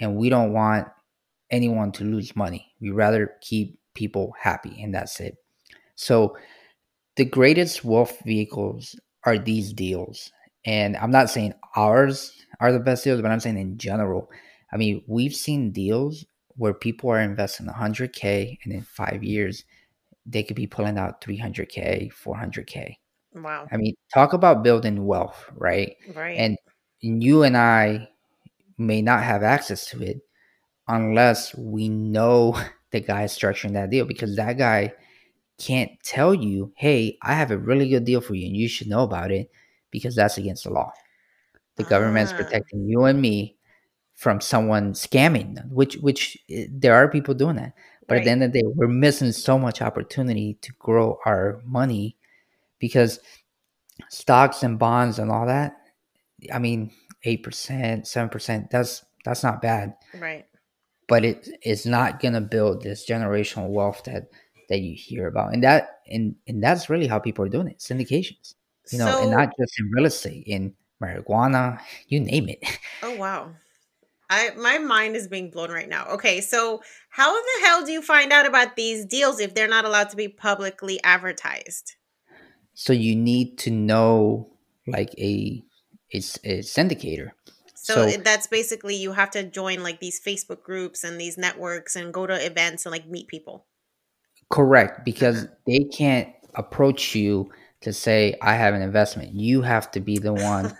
and we don't want anyone to lose money. We rather keep people happy, and that's it. So the greatest wealth vehicles are these deals. And I'm not saying ours are the best deals, but I'm saying in general. I mean, we've seen deals where people are investing 100K and in 5 years, they could be pulling out 300K, 400K. Wow. I mean, talk about building wealth, right? Right. And you and I may not have access to it unless we know the guy structuring that deal, because that guy can't tell you, hey, I have a really good deal for you and you should know about it, because that's against the law. The government's protecting you and me from someone scamming them, which there are people doing that. But right. At the end of the day, we're missing so much opportunity to grow our money, because stocks and bonds and all that, I mean, 8%, 7%, that's not bad. Right. But it's not going to build this generational wealth that you hear about. And that's really how people are doing it. Syndications, you know, and not just in real estate, in marijuana, you name it. Oh, wow. My mind is being blown right now. Okay. So how the hell do you find out about these deals if they're not allowed to be publicly advertised? So you need to know, like a syndicator. So that's basically, you have to join like these Facebook groups and these networks and go to events and like meet people. Correct. Because they can't approach you to say, I have an investment. You have to be the one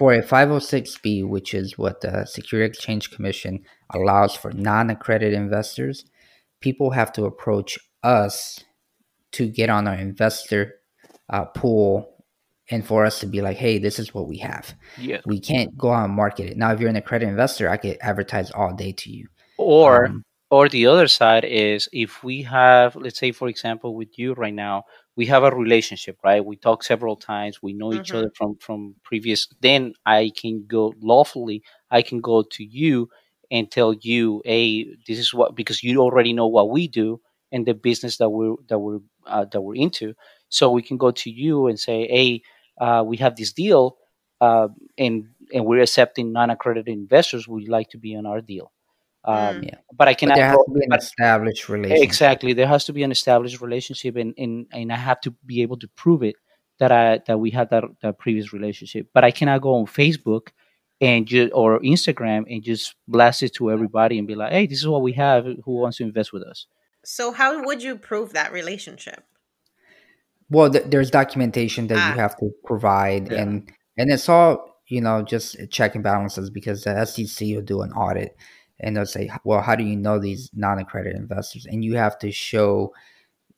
for a 506B, which is what the Securities Exchange Commission allows for non-accredited investors. People have to approach us to get on our investor pool, and for us to be like, hey, this is what we have. Yeah. We can't go out and market it. Now, if you're an accredited investor, I could advertise all day to you. Or the other side is, if we have, let's say, for example, with you right now, we have a relationship, right? We talk several times. We know each other from previous. Then I can go lawfully. I can go to you and tell you, hey, this is what, because you already know what we do and the business that we're into. So we can go to you and say, hey, we have this deal, and we're accepting non-accredited investors. Would you like to be on our deal? But I cannot. There has to be an established relationship. Exactly, there has to be an established relationship, and I have to be able to prove it that we had that previous relationship. But I cannot go on Facebook or Instagram and just blast it to everybody and be like, hey, this is what we have. Who wants to invest with us? So how would you prove that relationship? Well, there's documentation that you have to provide, and it's all, you know, just check and balances, because the SEC will do an audit and they'll say, well, how do you know these non-accredited investors? And you have to show,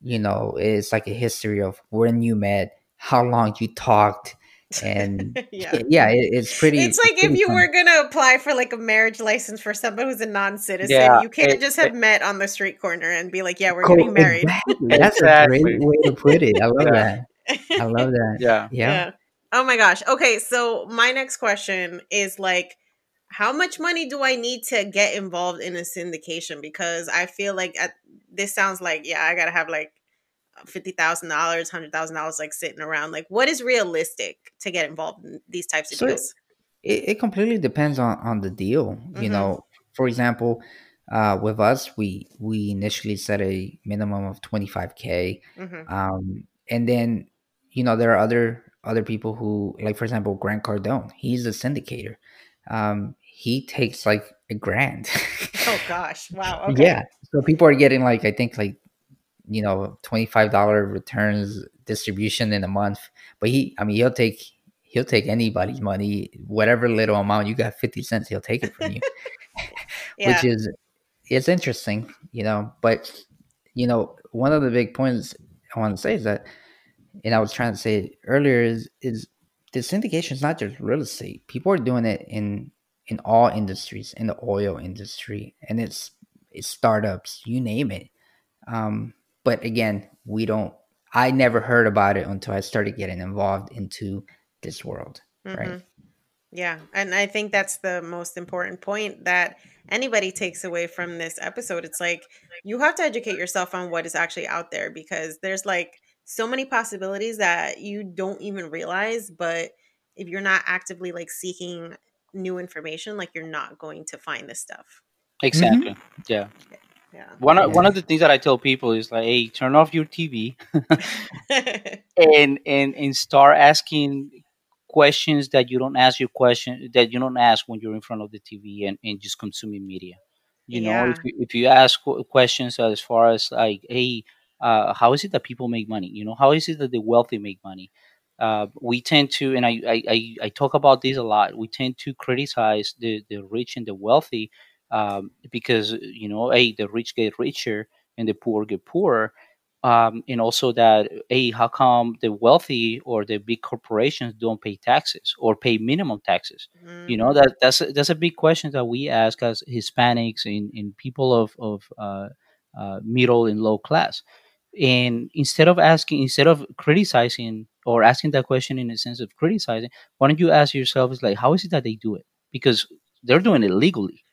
you know, it's like a history of when you met, how long you talked, and it's pretty. It's like, if you were gonna apply for like a marriage license for somebody who's a non-citizen, you can't just have met on the street corner and be like, we're getting married. Exactly. That's a great way to put it. I love that. I love that. Yeah. Oh my gosh. Okay, so my next question is like, how much money do I need to get involved in a syndication? Because I feel like this sounds like I gotta have like $50,000, $100,000 like sitting around? Like, what is realistic to get involved in these types of deals? It completely depends on the deal. Mm-hmm. You know, for example, with us, we initially set a minimum of $25K. Mm-hmm. And then, you know, there are other people who, like, for example, Grant Cardone, he's a syndicator. He takes like $1,000. Oh gosh. Wow. Okay. Yeah. So people are getting like, I think like, you know, $25 returns distribution in a month, but he'll take anybody's money, whatever little amount you got, 50 cents, he'll take it from you, yeah. Which is, it's interesting, you know, but you know, one of the big points I want to say is that, and I was trying to say earlier is the syndication is not just real estate. People are doing it in all industries, in the oil industry, and it's startups, you name it. But again, I never heard about it until I started getting involved into this world. Mm-hmm. Right. Yeah. And I think that's the most important point that anybody takes away from this episode. It's like, you have to educate yourself on what is actually out there, because there's like so many possibilities that you don't even realize, but if you're not actively like seeking new information, like you're not going to find this stuff. Exactly. Mm-hmm. Yeah. Yeah. One of the things that I tell people is like, hey, turn off your TV and start asking questions that you don't ask when you're in front of the TV and just consuming media. You yeah. know, if you ask questions as far as like, hey, how is it that people make money? You know, how is it that the wealthy make money? We tend to, and I talk about this a lot. We tend to criticize the rich and the wealthy. Because, you know, hey, the rich get richer and the poor get poorer. And also that, hey, how come the wealthy or the big corporations don't pay taxes or pay minimum taxes? Mm-hmm. You know, that's a big question that we ask as Hispanics and people of middle and low class. And instead of criticizing or asking that question in a sense of criticizing, why don't you ask yourself, it's like, how is it that they do it? Because they're doing it legally.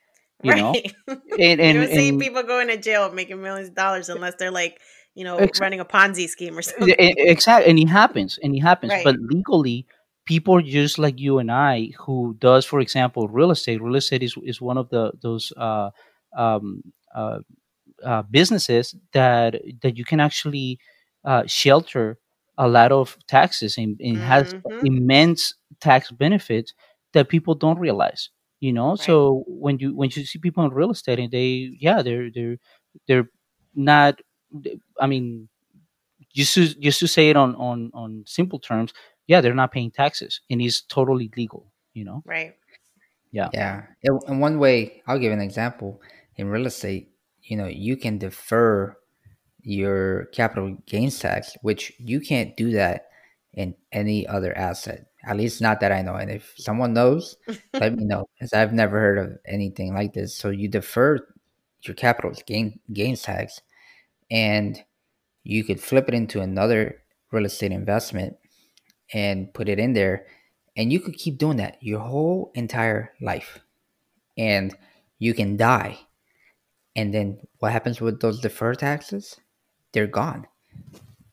You right. know, and, you don't see people going to jail making millions of dollars unless they're like, you know, running a Ponzi scheme or something. Exactly. And it happens. Right. But legally, people just like you and I who does, for example, real estate. Real estate is one of those businesses that you can actually shelter a lot of taxes and mm-hmm. has immense tax benefits that people don't realize. You know, right. So when you see people in real estate and they're not, I mean, just to say it on simple terms, yeah, they're not paying taxes and it's totally legal, you know? Right. Yeah. Yeah. And one way, I'll give an example in real estate, you know, you can defer your capital gains tax, which you can't do that in any other asset. At least not that I know. And if someone knows, let me know, because I've never heard of anything like this. So you defer your capital gains tax and you could flip it into another real estate investment and put it in there. And you could keep doing that your whole entire life. And you can die. And then what happens with those deferred taxes? They're gone.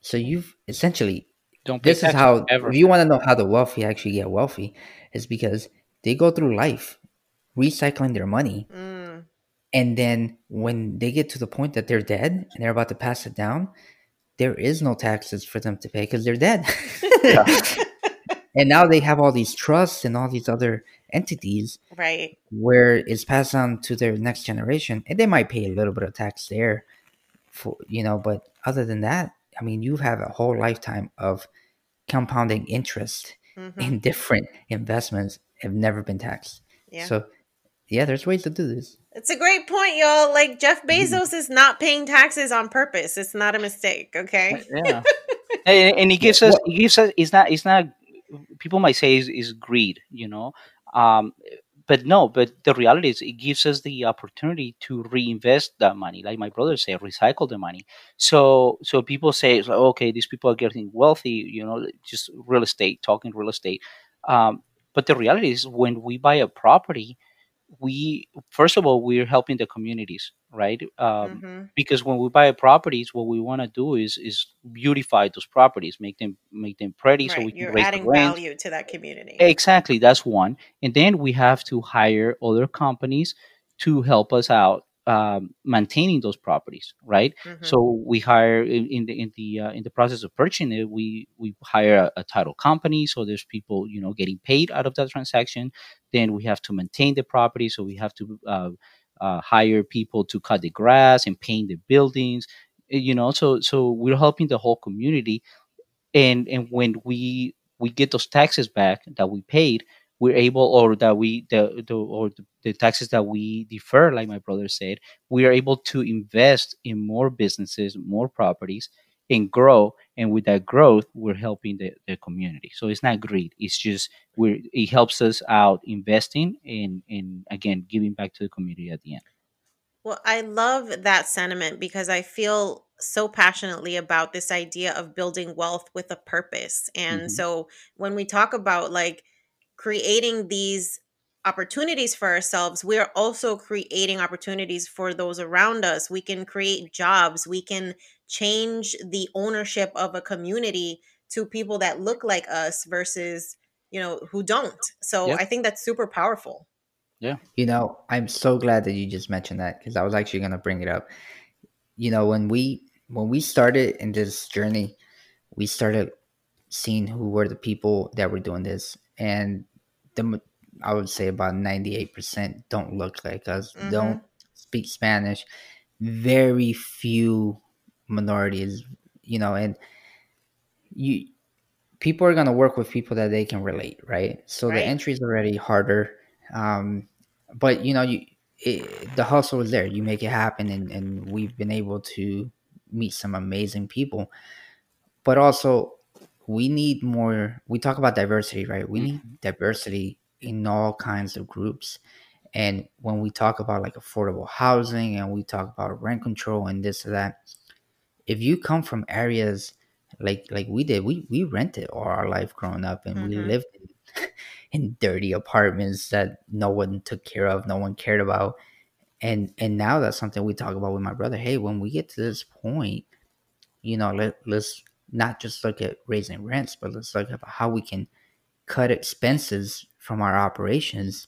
So you've essentially... This is how, if you want to know how the wealthy actually get wealthy, is because they go through life recycling their money. Mm. And then when they get to the point that they're dead and they're about to pass it down, there is no taxes for them to pay because they're dead. And now they have all these trusts and all these other entities right. where it's passed on to their next generation. And they might pay a little bit of tax there, for, you know, but other than that, I mean, you have a whole lifetime of compounding interest mm-hmm. in different investments have never been taxed. Yeah. So, yeah, there's ways to do this. It's a great point, y'all. Like, Jeff Bezos mm-hmm. is not paying taxes on purpose. It's not a mistake, okay? Yeah. And he gives us. It's not. People might say is greed, you know. But no. But the reality is, it gives us the opportunity to reinvest that money, like my brother said, recycle the money. So people say, it's like, okay, these people are getting wealthy, you know, just real estate, talking real estate. But the reality is, when we buy a property, we, first of all, we're helping the communities, right? Because when we buy properties, what we want to do is beautify those properties, make them pretty, right. So we can raise the rent. You're adding value to that community. Exactly. That's one. And then we have to hire other companies to help us out maintaining those properties, right? So we hire in the process of purchasing it, we hire a title company, so there's people getting paid out of that transaction. Then we have to maintain the property, so we have to hire people to cut the grass and paint the buildings, so we're helping the whole community. And when we get those taxes back that we paid, we're able, or that we the taxes that we defer, like my brother said, we are able to invest in more businesses, more properties, and grow. And with that growth, we're helping the community. So it's not greed; it's just it helps us out investing and again giving back to the community at the end. Well, I love that sentiment because I feel so passionately about this idea of building wealth with a purpose. And so when we talk about creating these opportunities for ourselves, we are also creating opportunities for those around us. We can create jobs. We can change the ownership of a community to people that look like us versus, who don't. So I think that's super powerful. Yeah. I'm so glad that you just mentioned that because I was actually going to bring it up. When we started in this journey, we started seeing who were the people that were doing this. And I would say about 98% don't look like us, don't speak Spanish, very few minorities, and people are going to work with people that they can relate, right? So right. The entry is already harder. But, the hustle is there. You make it happen, and we've been able to meet some amazing people. But also, we need more. We talk about diversity, right? We need diversity in all kinds of groups. And when we talk about affordable housing and we talk about rent control and this or that, if you come from areas like we did, we rented all our life growing up, and we lived in dirty apartments that no one took care of, no one cared about. And now that's something we talk about with my brother. Hey, when we get to this point, let's not just look at raising rents, but let's look at how we can cut expenses from our operations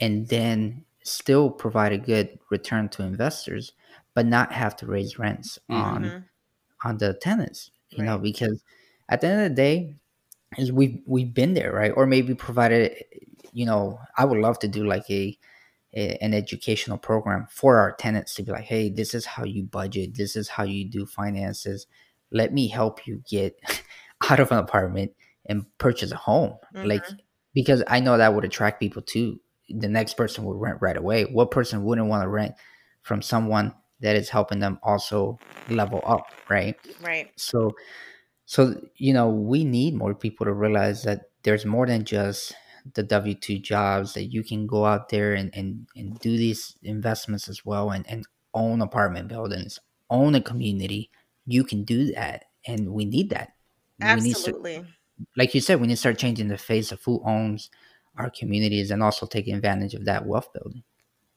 and then still provide a good return to investors, but not have to raise rents on the tenants, right. Because at the end of the day, is we've been there, right? Or maybe provided, I would love to do an educational program for our tenants to be like, hey, this is how you budget. This is how you do finances. Let me help you get out of an apartment and purchase a home. Because I know that would attract people too. The next person would rent right away. What person wouldn't want to rent from someone that is helping them also level up, right? Right. So, we need more people to realize that there's more than just the W-2 jobs, that you can go out there and do these investments as well and own apartment buildings, own a community. You can do that, and we need that. Absolutely. Like you said, we need to start changing the face of who owns our communities and also taking advantage of that wealth building.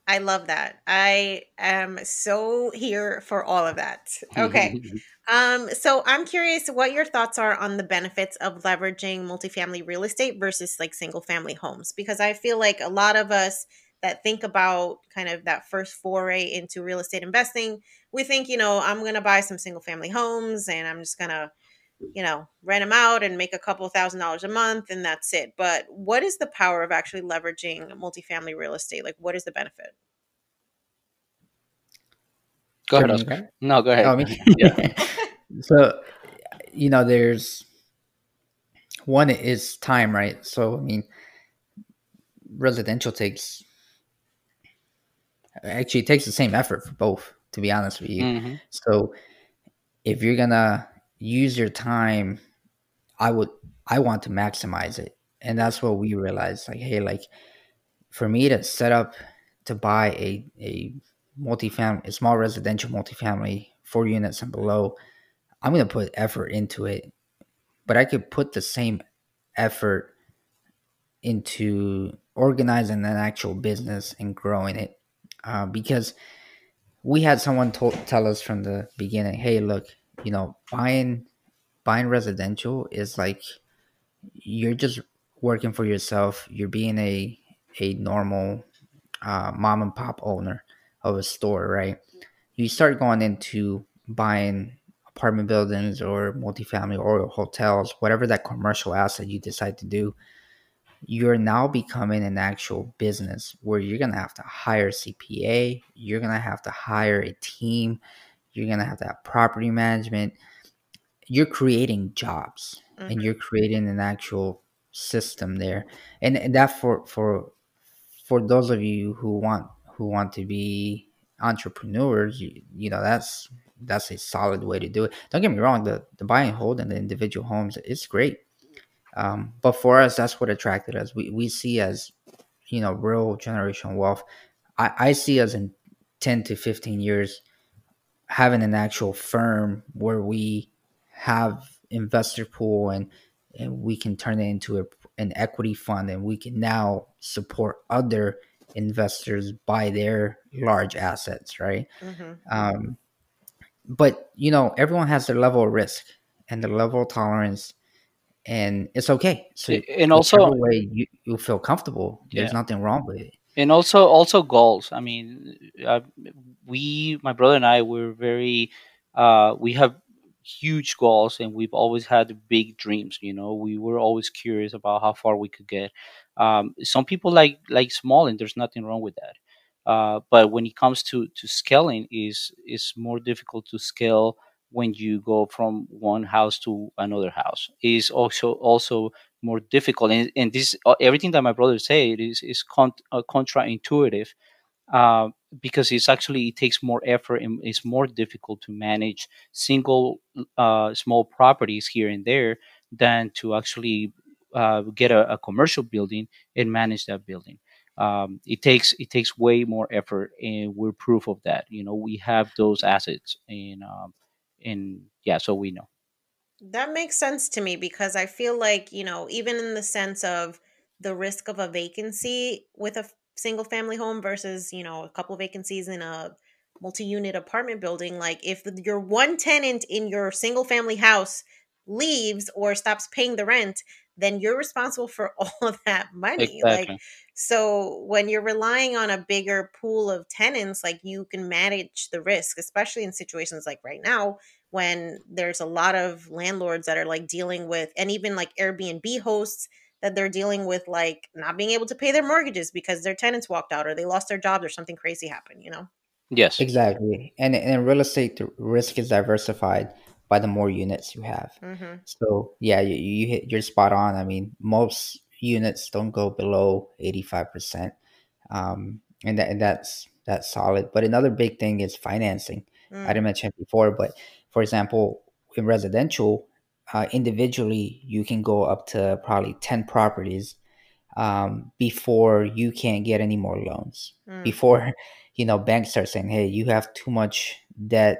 I love that. I am so here for all of that. Okay. So I'm curious what your thoughts are on the benefits of leveraging multifamily real estate versus single family homes, because I feel like a lot of us that think about kind of that first foray into real estate investing, we think, I'm going to buy some single family homes and I'm just going to, rent them out and make a couple $1,000s a month and that's it. But what is the power of actually leveraging multifamily real estate? What is the benefit? Go ahead, Oscar. No, go ahead. Yeah. So, there's one is time, right? So, residential takes the same effort for both, to be honest with you. So if you're gonna use your time, I want to maximize it. And that's what we realized, for me to set up to buy a multifamily, a small residential multifamily, 4 units and below, I'm gonna put effort into it. But I could put the same effort into organizing an actual business and growing it. Because we had someone tell us from the beginning, hey, look, you know, buying residential is like you're just working for yourself. You're being a normal mom and pop owner of a store, right? You start going into buying apartment buildings or multifamily or hotels, whatever that commercial asset you decide to do, you're now becoming an actual business where you're going to have to hire a CPA, you're going to have to hire a team, you're going to have to have property management. You're creating jobs and you're creating an actual system there. And that for those of you who want to be entrepreneurs, you know, that's a solid way to do it. Don't get me wrong, the buy and hold and the individual homes, it's great. But for us, that's what attracted us. We see as, you know, real generational wealth. I see us in 10 to 15 years having an actual firm where we have investor pool and we can turn it into an equity fund, and we can now support other investors buy their large assets, right? But, you know, everyone has their level of risk and their level of tolerance, and it's okay. So in also way you feel comfortable, there's nothing wrong with it. And also goals. I mean, my brother and I, we're very, we have huge goals, and we've always had big dreams. You know, we were always curious about how far we could get. Some people like small, and there's nothing wrong with that. But when it comes to scaling, is more difficult to scale when you go from one house to another house. Is also more difficult, and this everything that my brother said is contraintuitive, because it takes more effort and it's more difficult to manage single small properties here and there than to actually get a commercial building and manage that building. It takes way more effort, and we're proof of that. You know, we have those assets, and so we know. That makes sense to me, because I feel like, you know, even in the sense of the risk of a vacancy with a single family home versus, you know, a couple of vacancies in a multi-unit apartment building, like if your one tenant in your single family house leaves or stops paying the rent, then you're responsible for all of that money. Exactly. Like, so when you're relying on a bigger pool of tenants, like you can manage the risk, especially in situations like right now when there's a lot of landlords that are like dealing with, and even like Airbnb hosts that they're dealing with, like not being able to pay their mortgages because their tenants walked out or they lost their jobs or something crazy happened, you know? Yes, exactly. And in real estate, the risk is diversified by the more units you have. So yeah, you're spot on. I mean, most units don't go below 85%, and that's solid. But another big thing is financing. I didn't mention it before, but for example, in residential, individually you can go up to probably 10 properties before you can't get any more loans. Before, you know, banks start saying, hey, you have too much debt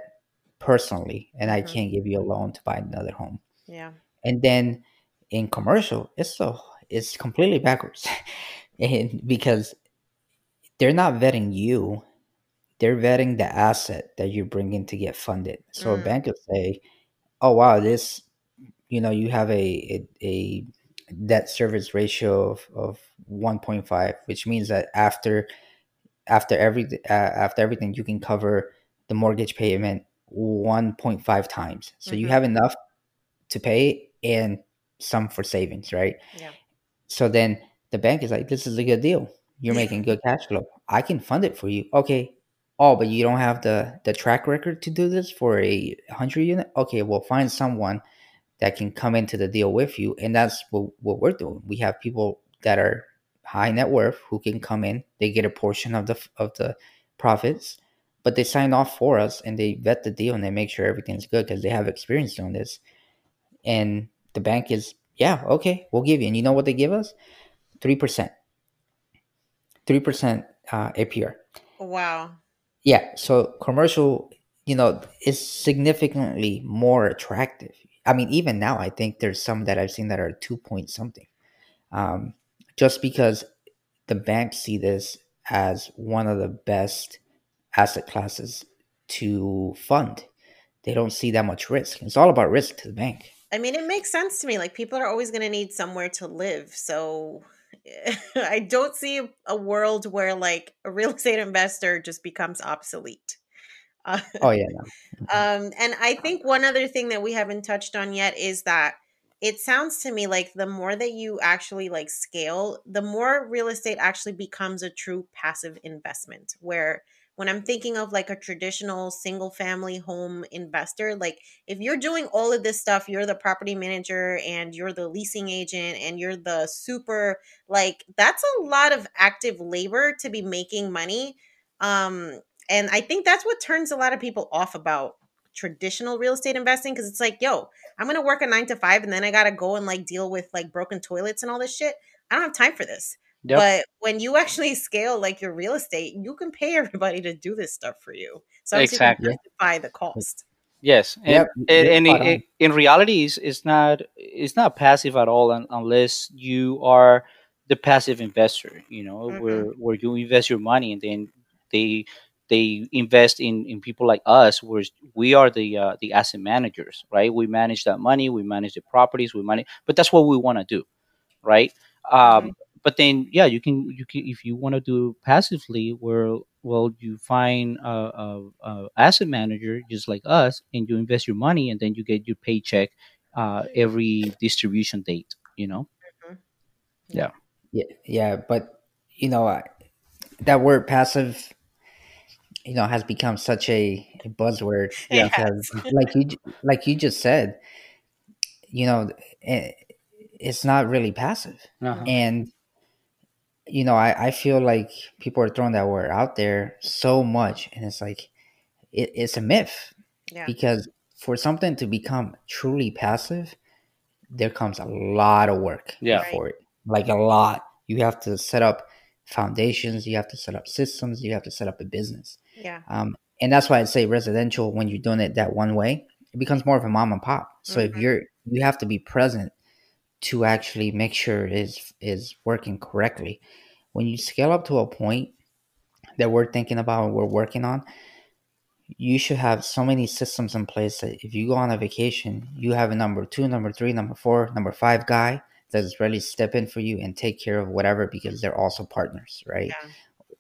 personally, and I can't give you a loan to buy another home. Yeah. And then in commercial, it's completely backwards, and because they're not vetting you, they're vetting the asset that you're bringing to get funded. So a bank will say, oh wow, this, you know, you have a debt service ratio of 1.5, which means that after everything, you can cover the mortgage payment 1.5 times. So you have enough to pay and some for savings, right? Yeah. So then the bank is like, this is a good deal. You're making good cash flow. I can fund it for you. Okay. Oh, but you don't have the track record to do this for 100 unit. Okay. Well, find someone that can come into the deal with you. And that's what we're doing. We have people that are high net worth who can come in. They get a portion of the profits, but they sign off for us and they vet the deal and they make sure everything's good because they have experience doing this. And the bank is, yeah, okay, we'll give you. And you know what they give us? 3%. 3% APR. Wow. Yeah. So commercial, you know, is significantly more attractive. I mean, even now, I think there's some that I've seen that are 2 point something. Just because the banks see this as one of the best asset classes to fund. They don't see that much risk. It's all about risk to the bank. I mean, it makes sense to me. Like, people are always going to need somewhere to live. So I don't see a world where, like, a real estate investor just becomes obsolete. Oh, yeah. No. And I think one other thing that we haven't touched on yet is that it sounds to me like the more that you actually, like, scale, the more real estate actually becomes a true passive investment, where when I'm thinking of, like, a traditional single family home investor, like, if you're doing all of this stuff, you're the property manager and you're the leasing agent and you're the super, like, that's a lot of active labor to be making money. And I think that's what turns a lot of people off about traditional real estate investing, because it's like, yo, I'm going to work a 9-to-5 and then I got to go and, like, deal with, like, broken toilets and all this shit. I don't have time for this. Yep. But when you actually scale, like, your real estate, you can pay everybody to do this stuff for you. So exactly. You can justify the cost. Yes. And, in reality, it's not passive at all unless you are the passive investor, you know, mm-hmm. where you invest your money and then they invest in people like us, where we are the asset managers, right? We manage that money, we manage the properties, but that's what we want to do, right? But then, yeah, you can if you want to do passively, where you find a asset manager just like us, and you invest your money, and then you get your paycheck every distribution date, you know? Mm-hmm. Yeah. But, you know, that word passive, you know, has become such a buzzword. Yeah. Because like you just said, you know, it's not really passive. Uh-huh. And, you know, I feel like people are throwing that word out there so much. And it's like, it's a myth. Yeah. Because for something to become truly passive, there comes a lot of work for it. Like, a lot. You have to set up foundations. You have to set up systems. You have to set up a business. Yeah. And that's why I say residential, when you're doing it that one way, it becomes more of a mom and pop. So mm-hmm. if you have to be present to actually make sure is working correctly. When you scale up to a point that we're thinking about and we're working on, you should have so many systems in place that if you go on a vacation, you have a number 2, number 3, number 4, number 5 guy that is ready to step in for you and take care of whatever, because they're also partners, right? Yeah.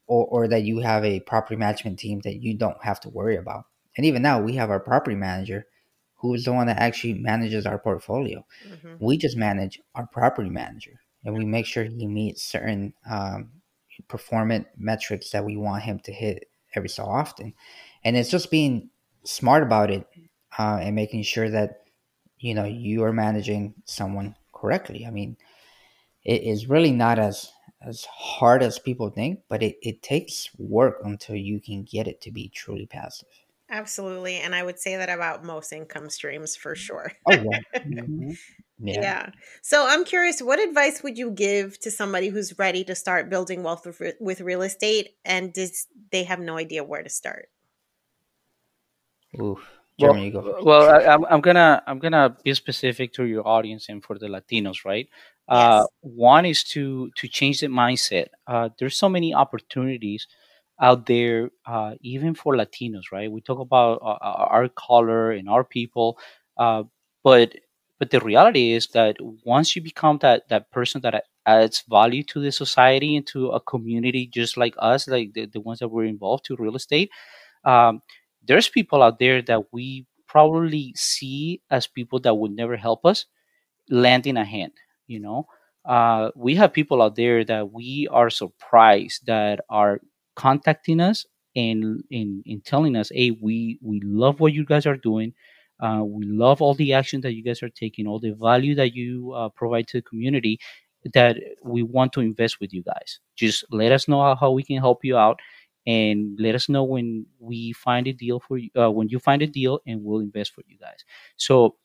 Or that you have a property management team that you don't have to worry about. And even now, we have our property manager, who is the one that actually manages our portfolio. Mm-hmm. We just manage our property manager, and we make sure he meets certain performance metrics that we want him to hit every so often. And it's just being smart about it and making sure that, you know, you are managing someone correctly. I mean, it is really not as hard as people think, but it takes work until you can get it to be truly passive. Absolutely. And I would say that about most income streams, for sure. Oh, yeah. Mm-hmm. Yeah. So I'm curious, what advice would you give to somebody who's ready to start building wealth with real estate and they have no idea where to start? Oof. Jeremy, you go. Well, I'm gonna be specific to your audience and for the Latinos, right? Yes. One is to change the mindset. There's so many opportunities out there, even for Latinos, right? We talk about our color and our people, but the reality is that once you become that person that adds value to the society and to a community just like us, like the ones that were involved to real estate, there's people out there that we probably see as people that would never help us lending a hand, you know? We have people out there that we are surprised that are contacting us and telling us, hey, we love what you guys are doing. We love all the action that you guys are taking, all the value that you provide to the community, that we want to invest with you guys. Just let us know how we can help you out, and let us know when we find a deal for you, when you find a deal, and we'll invest for you guys. So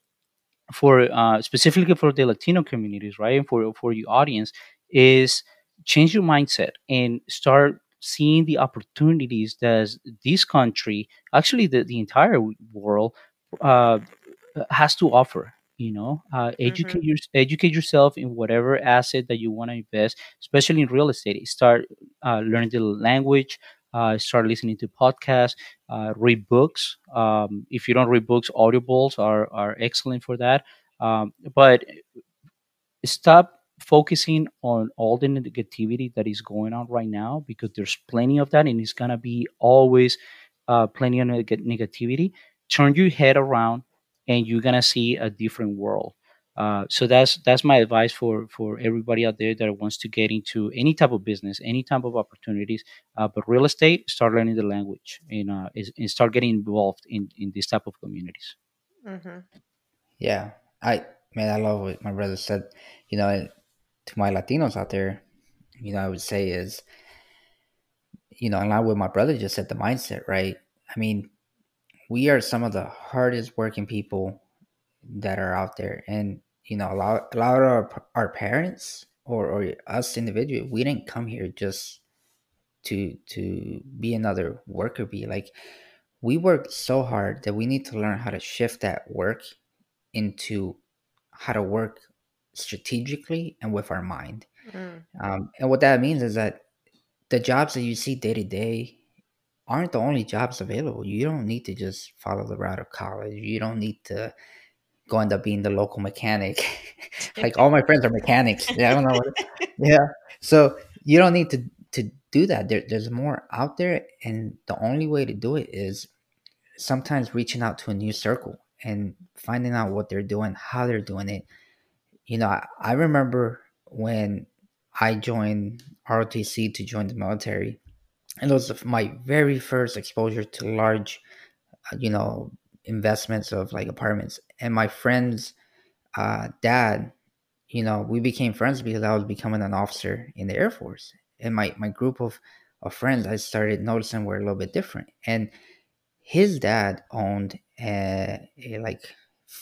for specifically for the Latino communities, right, and for your audience, is change your mindset and start seeing the opportunities that this country, actually the entire world, has to offer. you know, educate yourself in whatever asset that you want to invest, especially in real estate. Start learning the language, start listening to podcasts, read books. If you don't read books, audibles are excellent for that. But stop focusing on all the negativity that is going on right now, because there's plenty of that, and it's going to be always plenty of negativity. Turn your head around and you're going to see a different world. So that's my advice for everybody out there that wants to get into any type of business, any type of opportunities. But real estate, start learning the language and start getting involved in this type of communities. Mm-hmm. Yeah, I love what my brother said. You know, to my Latinos out there, you know, I would say is, you know, in line with my brother just said, the mindset, right? I mean, we are some of the hardest working people that are out there. And, you know, a lot of our parents or us individually, we didn't come here just to be another worker bee. Like, we worked so hard that we need to learn how to shift that work into how to work strategically and with our mind. Mm. And what that means is that the jobs that you see day to day aren't the only jobs available. You don't need to just follow the route of college. You don't need to go end up being the local mechanic. Like, all my friends are mechanics. Yeah, I don't know. Yeah. So you don't need to do that. There's more out there. And the only way to do it is sometimes reaching out to a new circle and finding out what they're doing, how they're doing it. You know, I remember when I joined ROTC to join the military, and those are my very first exposure to large, you know, investments of like apartments. And my friend's dad, you know, we became friends because I was becoming an officer in the Air Force. And my group of friends, I started noticing were a little bit different. And his dad owned a like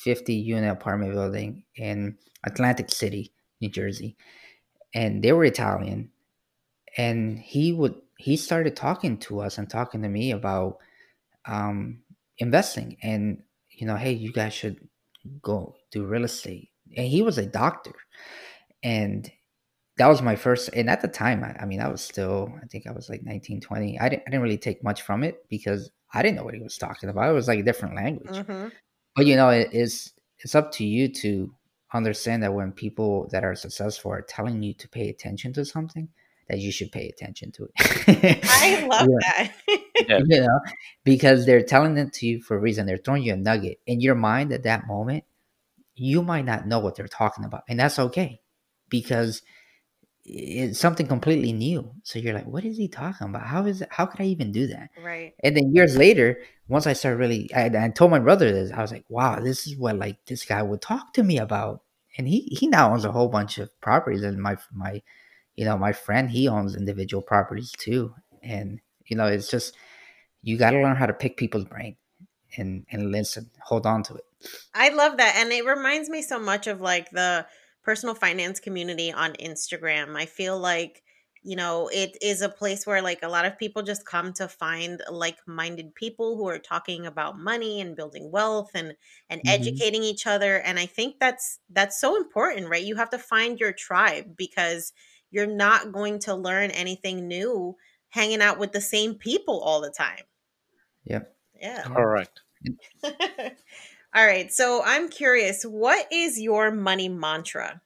50-unit apartment building in Atlantic City, New Jersey. And they were Italian. And he started talking to us and talking to me about investing and, you know, hey, you guys should go do real estate. And he was a doctor. And that was my first. And at the time, I think I was like 19, 20. I didn't really take much from it because I didn't know what he was talking about. It was like a different language. Mm-hmm. But, you know, it's up to you to understand that when people that are successful are telling you to pay attention to something, that you should pay attention to it. I love that. Yeah. You know, because they're telling it to you for a reason. They're throwing you a nugget. In your mind at that moment, you might not know what they're talking about. And that's okay, because it's something completely new. So you're like, what is he talking about? How could I even do that? Right. And then years later, once I started really, I told my brother this, I was like, wow, this is what like this guy would talk to me about. And he now owns a whole bunch of properties. And you know, my friend, he owns individual properties too. And, you know, it's just, you got to learn how to pick people's brain and listen, hold on to it. I love that. And it reminds me so much of like the personal finance community on Instagram. I feel like, you know, it is a place where like a lot of people just come to find like-minded people who are talking about money and building wealth and educating each other. And I think that's so important, right? You have to find your tribe, because you're not going to learn anything new hanging out with the same people all the time. Yep. Yeah. All right. All right. So I'm curious, what is your money mantra?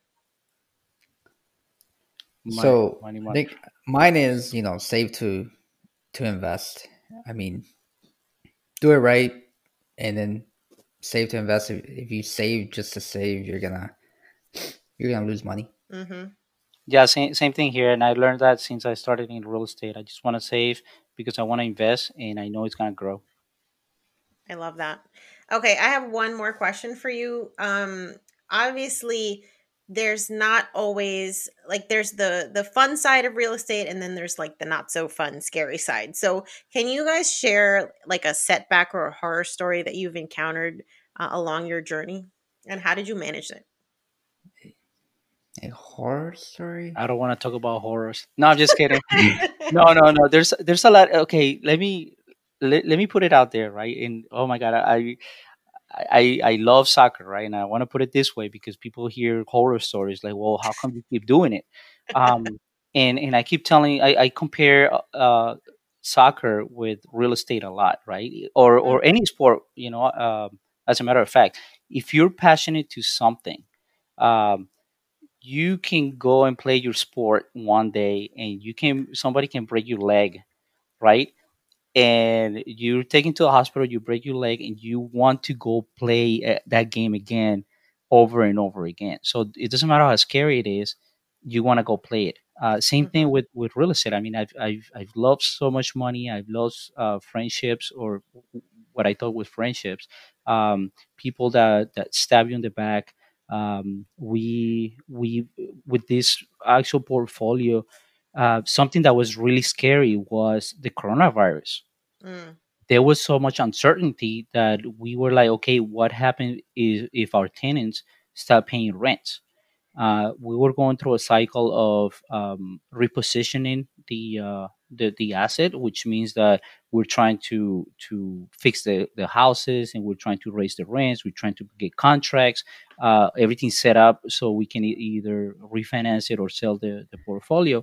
Money mantra. Nick, mine is, you know, save to invest. I mean, do it right. And then save to invest. If you save just to save, you're going to lose money. Mm-hmm. Yeah, same thing here. And I learned that since I started in real estate. I just want to save because I want to invest and I know it's going to grow. I love that. Okay, I have one more question for you. Obviously, there's not always, like, there's the fun side of real estate, and then there's like the not so fun, scary side. So can you guys share like a setback or a horror story that you've encountered along your journey? And how did you manage it? A horror story? I don't want to talk about horrors. No, I'm just kidding. No. There's a lot. Okay, let me put it out there, right? And oh my God, I I love soccer, right? And I want to put it this way because people hear horror stories like, well, how come you keep doing it? And I keep telling, I compare soccer with real estate a lot, right? Or any sport, you know, as a matter of fact, if you're passionate to something, you can go and play your sport one day and somebody can break your leg, right? And you're taken to a hospital, you break your leg, and you want to go play that game again over and over again. So it doesn't matter how scary it is, you want to go play it. Same thing with real estate. I mean, I've lost so much money. I've lost friendships, or what I thought was friendships, people that stab you in the back. We with this actual portfolio, something that was really scary was the coronavirus. There was so much uncertainty that we were like, okay, what happened is if our tenants stop paying rent? We were going through a cycle of repositioning the asset, which means that we're trying to fix the houses, and we're trying to raise the rents. We're trying to get contracts, everything set up so we can either refinance it or sell the portfolio.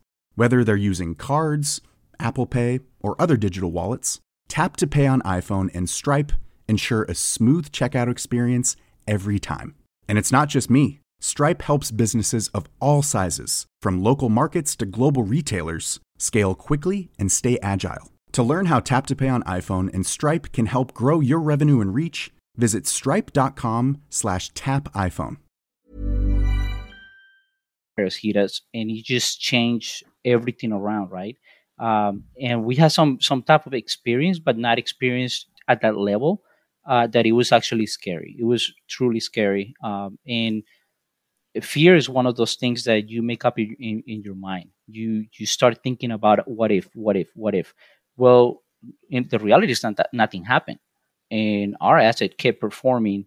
Whether they're using cards, Apple Pay, or other digital wallets, Tap to Pay on iPhone and Stripe ensure a smooth checkout experience every time. And it's not just me. Stripe helps businesses of all sizes, from local markets to global retailers, scale quickly and stay agile. To learn how Tap to Pay on iPhone and Stripe can help grow your revenue and reach, visit stripe.com/tapiphone. He does, and he just changed everything around, right? And we had some type of experience, but not experienced at that level, that it was actually scary. It was truly scary. And fear is one of those things that you make up in your mind. You start thinking about what if. Well, in the reality is not that nothing happened, and our asset kept performing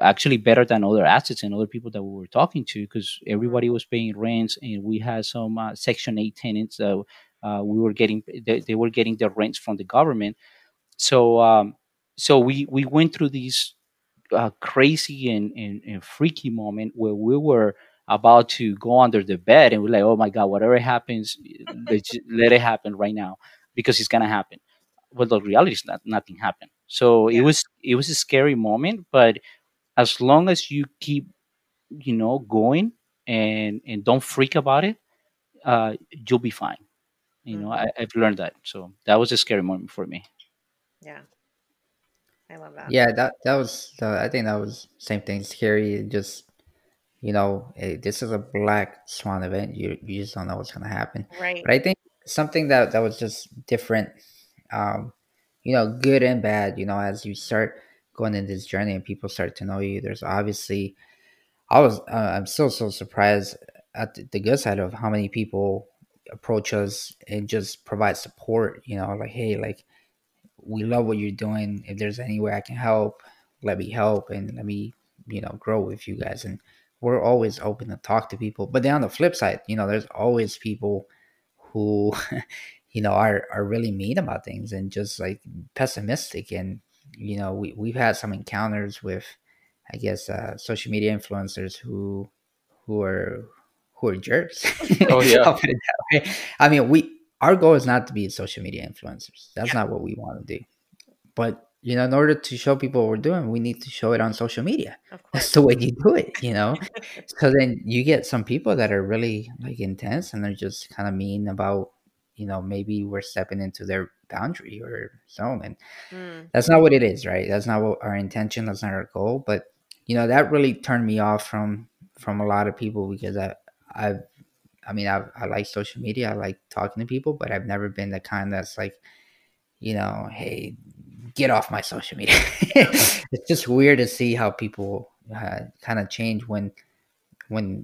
actually better than other assets and other people that we were talking to, because everybody was paying rents, and we had some Section 8 tenants that they were getting their rents from the government. So we went through these crazy and freaky moment where we were about to go under the bed, and we're like, oh my God, whatever happens, let it happen right now, because it's gonna happen. Well, the reality is nothing happened. So yeah. It was a scary moment, but as long as you keep, you know, going and don't freak about it, you'll be fine. You know, I've learned that. So that was a scary moment for me. Yeah. I love that. Yeah, that was, I think that was same thing, scary. Just, you know, this is a black swan event. You just don't know what's going to happen. Right. But I think something that was just different, you know, good and bad, you know, as you start going in this journey and people start to know you, there's obviously, I'm still so surprised at the good side of how many people approach us and just provide support, you know, like, hey, like, we love what you're doing. If there's any way I can help, let me help and let me, you know, grow with you guys. And we're always open to talk to people. But then on the flip side, you know, there's always people who, you know, are really mean about things and just like pessimistic. And, you know, we've had some encounters with, I guess, social media influencers who are jerks. Oh yeah. I'll put it that way. I mean, our goal is not to be social media influencers. That's not what we want to do. But, you know, in order to show people what we're doing, we need to show it on social media. That's the way you do it, you know? So then you get some people that are really like intense, and they're just kind of mean about, you know, maybe we're stepping into their boundary or zone. And that's not what it is, right? That's not what our intention. That's not our goal. But, you know, that really turned me off from a lot of people, because I like social media. I like talking to people, but I've never been the kind that's like, you know, hey, get off my social media. It's just weird to see how people kind of change when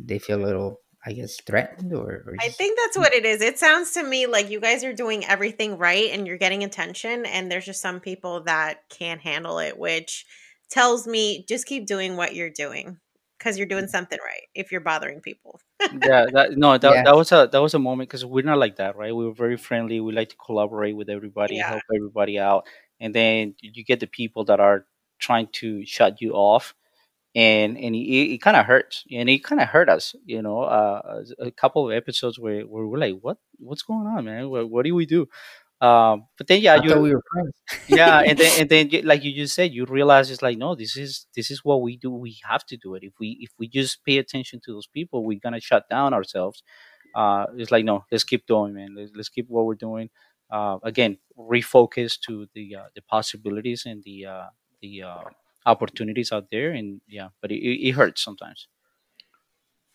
they feel a little, I guess, threatened or I think that's what it is. It sounds to me like you guys are doing everything right and you're getting attention, and there's just some people that can't handle it, which tells me just keep doing what you're doing because you're doing something right if you're bothering people. That was a moment because we're not like that, right? We were very friendly. We like to collaborate with everybody, help everybody out. And then you get the people that are trying to shut you off. And it kind of hurts, and it kind of hurt us, you know, a couple of episodes where we're like, what's going on, man? What do we do? But then, yeah, we were friends. Yeah. And then like you just said, you realize it's like, no, this is what we do. We have to do it. If we just pay attention to those people, we're going to shut down ourselves. It's like, no, let's keep doing, man. Let's keep what we're doing. Again, refocus to the possibilities and the opportunities out there, and yeah, but it hurts sometimes.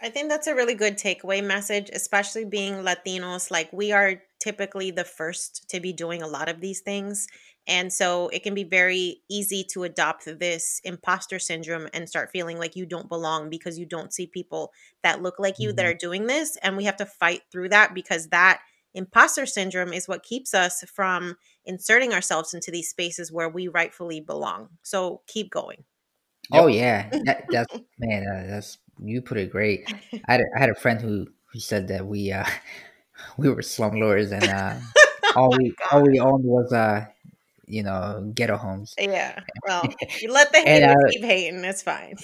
I think that's a really good takeaway message, especially being Latinos. Like, we are typically the first to be doing a lot of these things, and so it can be very easy to adopt this imposter syndrome and start feeling like you don't belong because you don't see people that look like you that are doing this, and we have to fight through that because that imposter syndrome is what keeps us from inserting ourselves into these spaces where we rightfully belong. So keep going. Yep. Oh yeah, that's man. That's you put it great. I had a friend who said that we were slumlords and all we owned was ghetto homes. Yeah. Well, you let the haters keep hating. It's fine.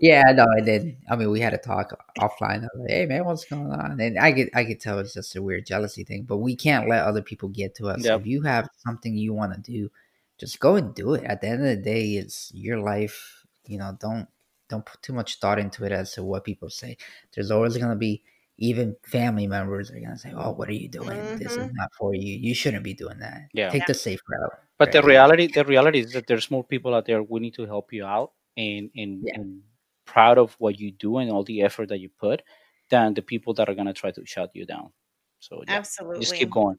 Yeah. No, I did. I mean, we had a talk offline. I was like, hey man, what's going on? And I could tell it's just a weird jealousy thing, but we can't let other people get to us. Yep. If you have something you want to do, just go and do it. At the end of the day, it's your life. You know, don't put too much thought into it as to what people say. There's always going to be, even family members are going to say, oh, what are you doing? This is not for you. You shouldn't be doing that. Yeah. Take the safe route. But right? the reality is that there's more people out there willing to help you out and proud of what you do and all the effort that you put than the people that are going to try to shut you down. So yeah, absolutely, just keep going.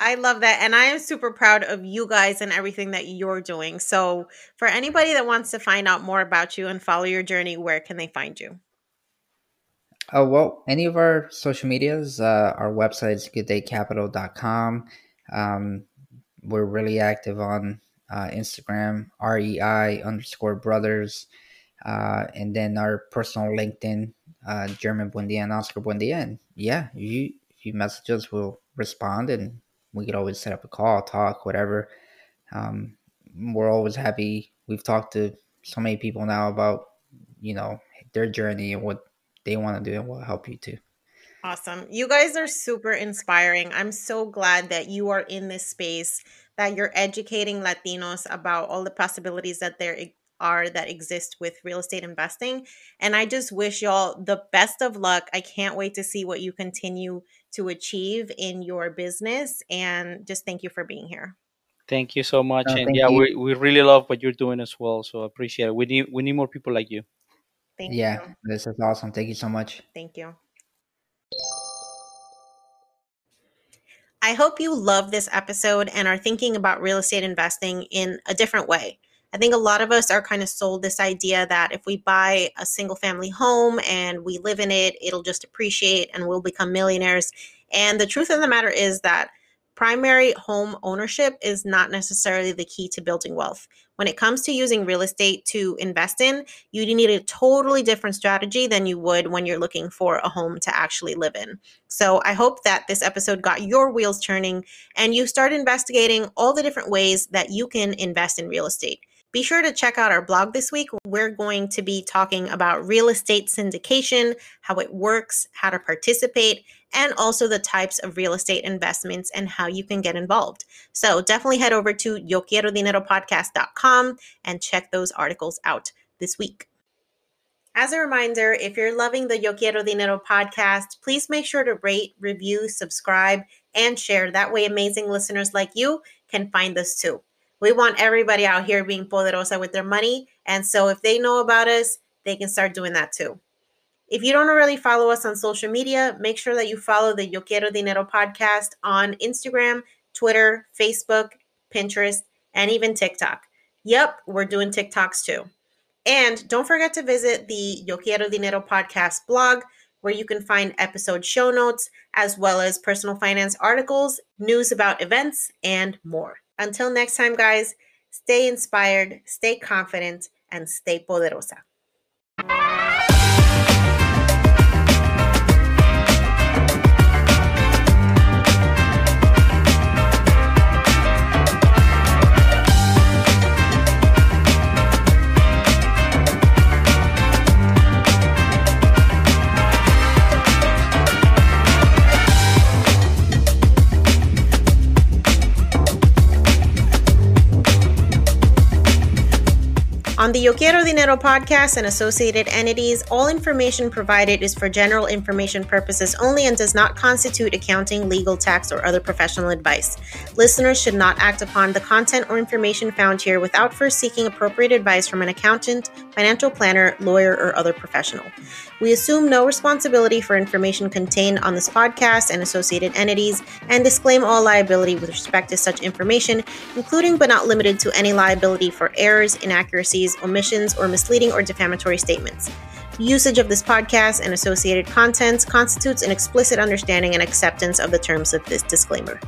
I love that. And I am super proud of you guys and everything that you're doing. So for anybody that wants to find out more about you and follow your journey, where can they find you? Oh, well, any of our social medias, our website is gooddaycapital.com. We're really active on Instagram, REI_brothers. And then our personal LinkedIn, Germán Buendía and Oscar Buendía. And yeah, if you message us, we'll respond, and we could always set up a call, talk, whatever. We're always happy. We've talked to so many people now about, their journey and what they want to do, and we'll help you too. Awesome. You guys are super inspiring. I'm so glad that you are in this space, that you're educating Latinos about all the possibilities that there are that exist with real estate investing. And I just wish y'all the best of luck. I can't wait to see what you continue to achieve in your business. And just thank you for being here. Thank you so much. We really love what you're doing as well. So I appreciate it. We need more people like you. Thank you. This is awesome. Thank you so much. Thank you. I hope you love this episode and are thinking about real estate investing in a different way. I think a lot of us are kind of sold this idea that if we buy a single family home and we live in it, it'll just appreciate and we'll become millionaires. And the truth of the matter is that primary home ownership is not necessarily the key to building wealth. When it comes to using real estate to invest in, you need a totally different strategy than you would when you're looking for a home to actually live in. So I hope that this episode got your wheels turning and you start investigating all the different ways that you can invest in real estate. Be sure to check out our blog this week. We're going to be talking about real estate syndication, how it works, how to participate, and also the types of real estate investments and how you can get involved. So definitely head over to YoQuieroDineroPodcast.com and check those articles out this week. As a reminder, if you're loving the Yo Quiero Dinero podcast, please make sure to rate, review, subscribe, and share. That way amazing listeners like you can find us too. We want everybody out here being poderosa with their money. And so if they know about us, they can start doing that too. If you don't already follow us on social media, make sure that you follow the Yo Quiero Dinero podcast on Instagram, Twitter, Facebook, Pinterest, and even TikTok. Yep, we're doing TikToks too. And don't forget to visit the Yo Quiero Dinero podcast blog, where you can find episode show notes, as well as personal finance articles, news about events, and more. Until next time, guys, stay inspired, stay confident, and stay poderosa. On the Yo Quiero Dinero podcast and associated entities, all information provided is for general information purposes only and does not constitute accounting, legal, tax, or other professional advice. Listeners should not act upon the content or information found here without first seeking appropriate advice from an accountant, financial planner, lawyer, or other professional. We assume no responsibility for information contained on this podcast and associated entities and disclaim all liability with respect to such information, including but not limited to any liability for errors, inaccuracies, omissions, or misleading or defamatory statements. Usage of this podcast and associated contents constitutes an explicit understanding and acceptance of the terms of this disclaimer.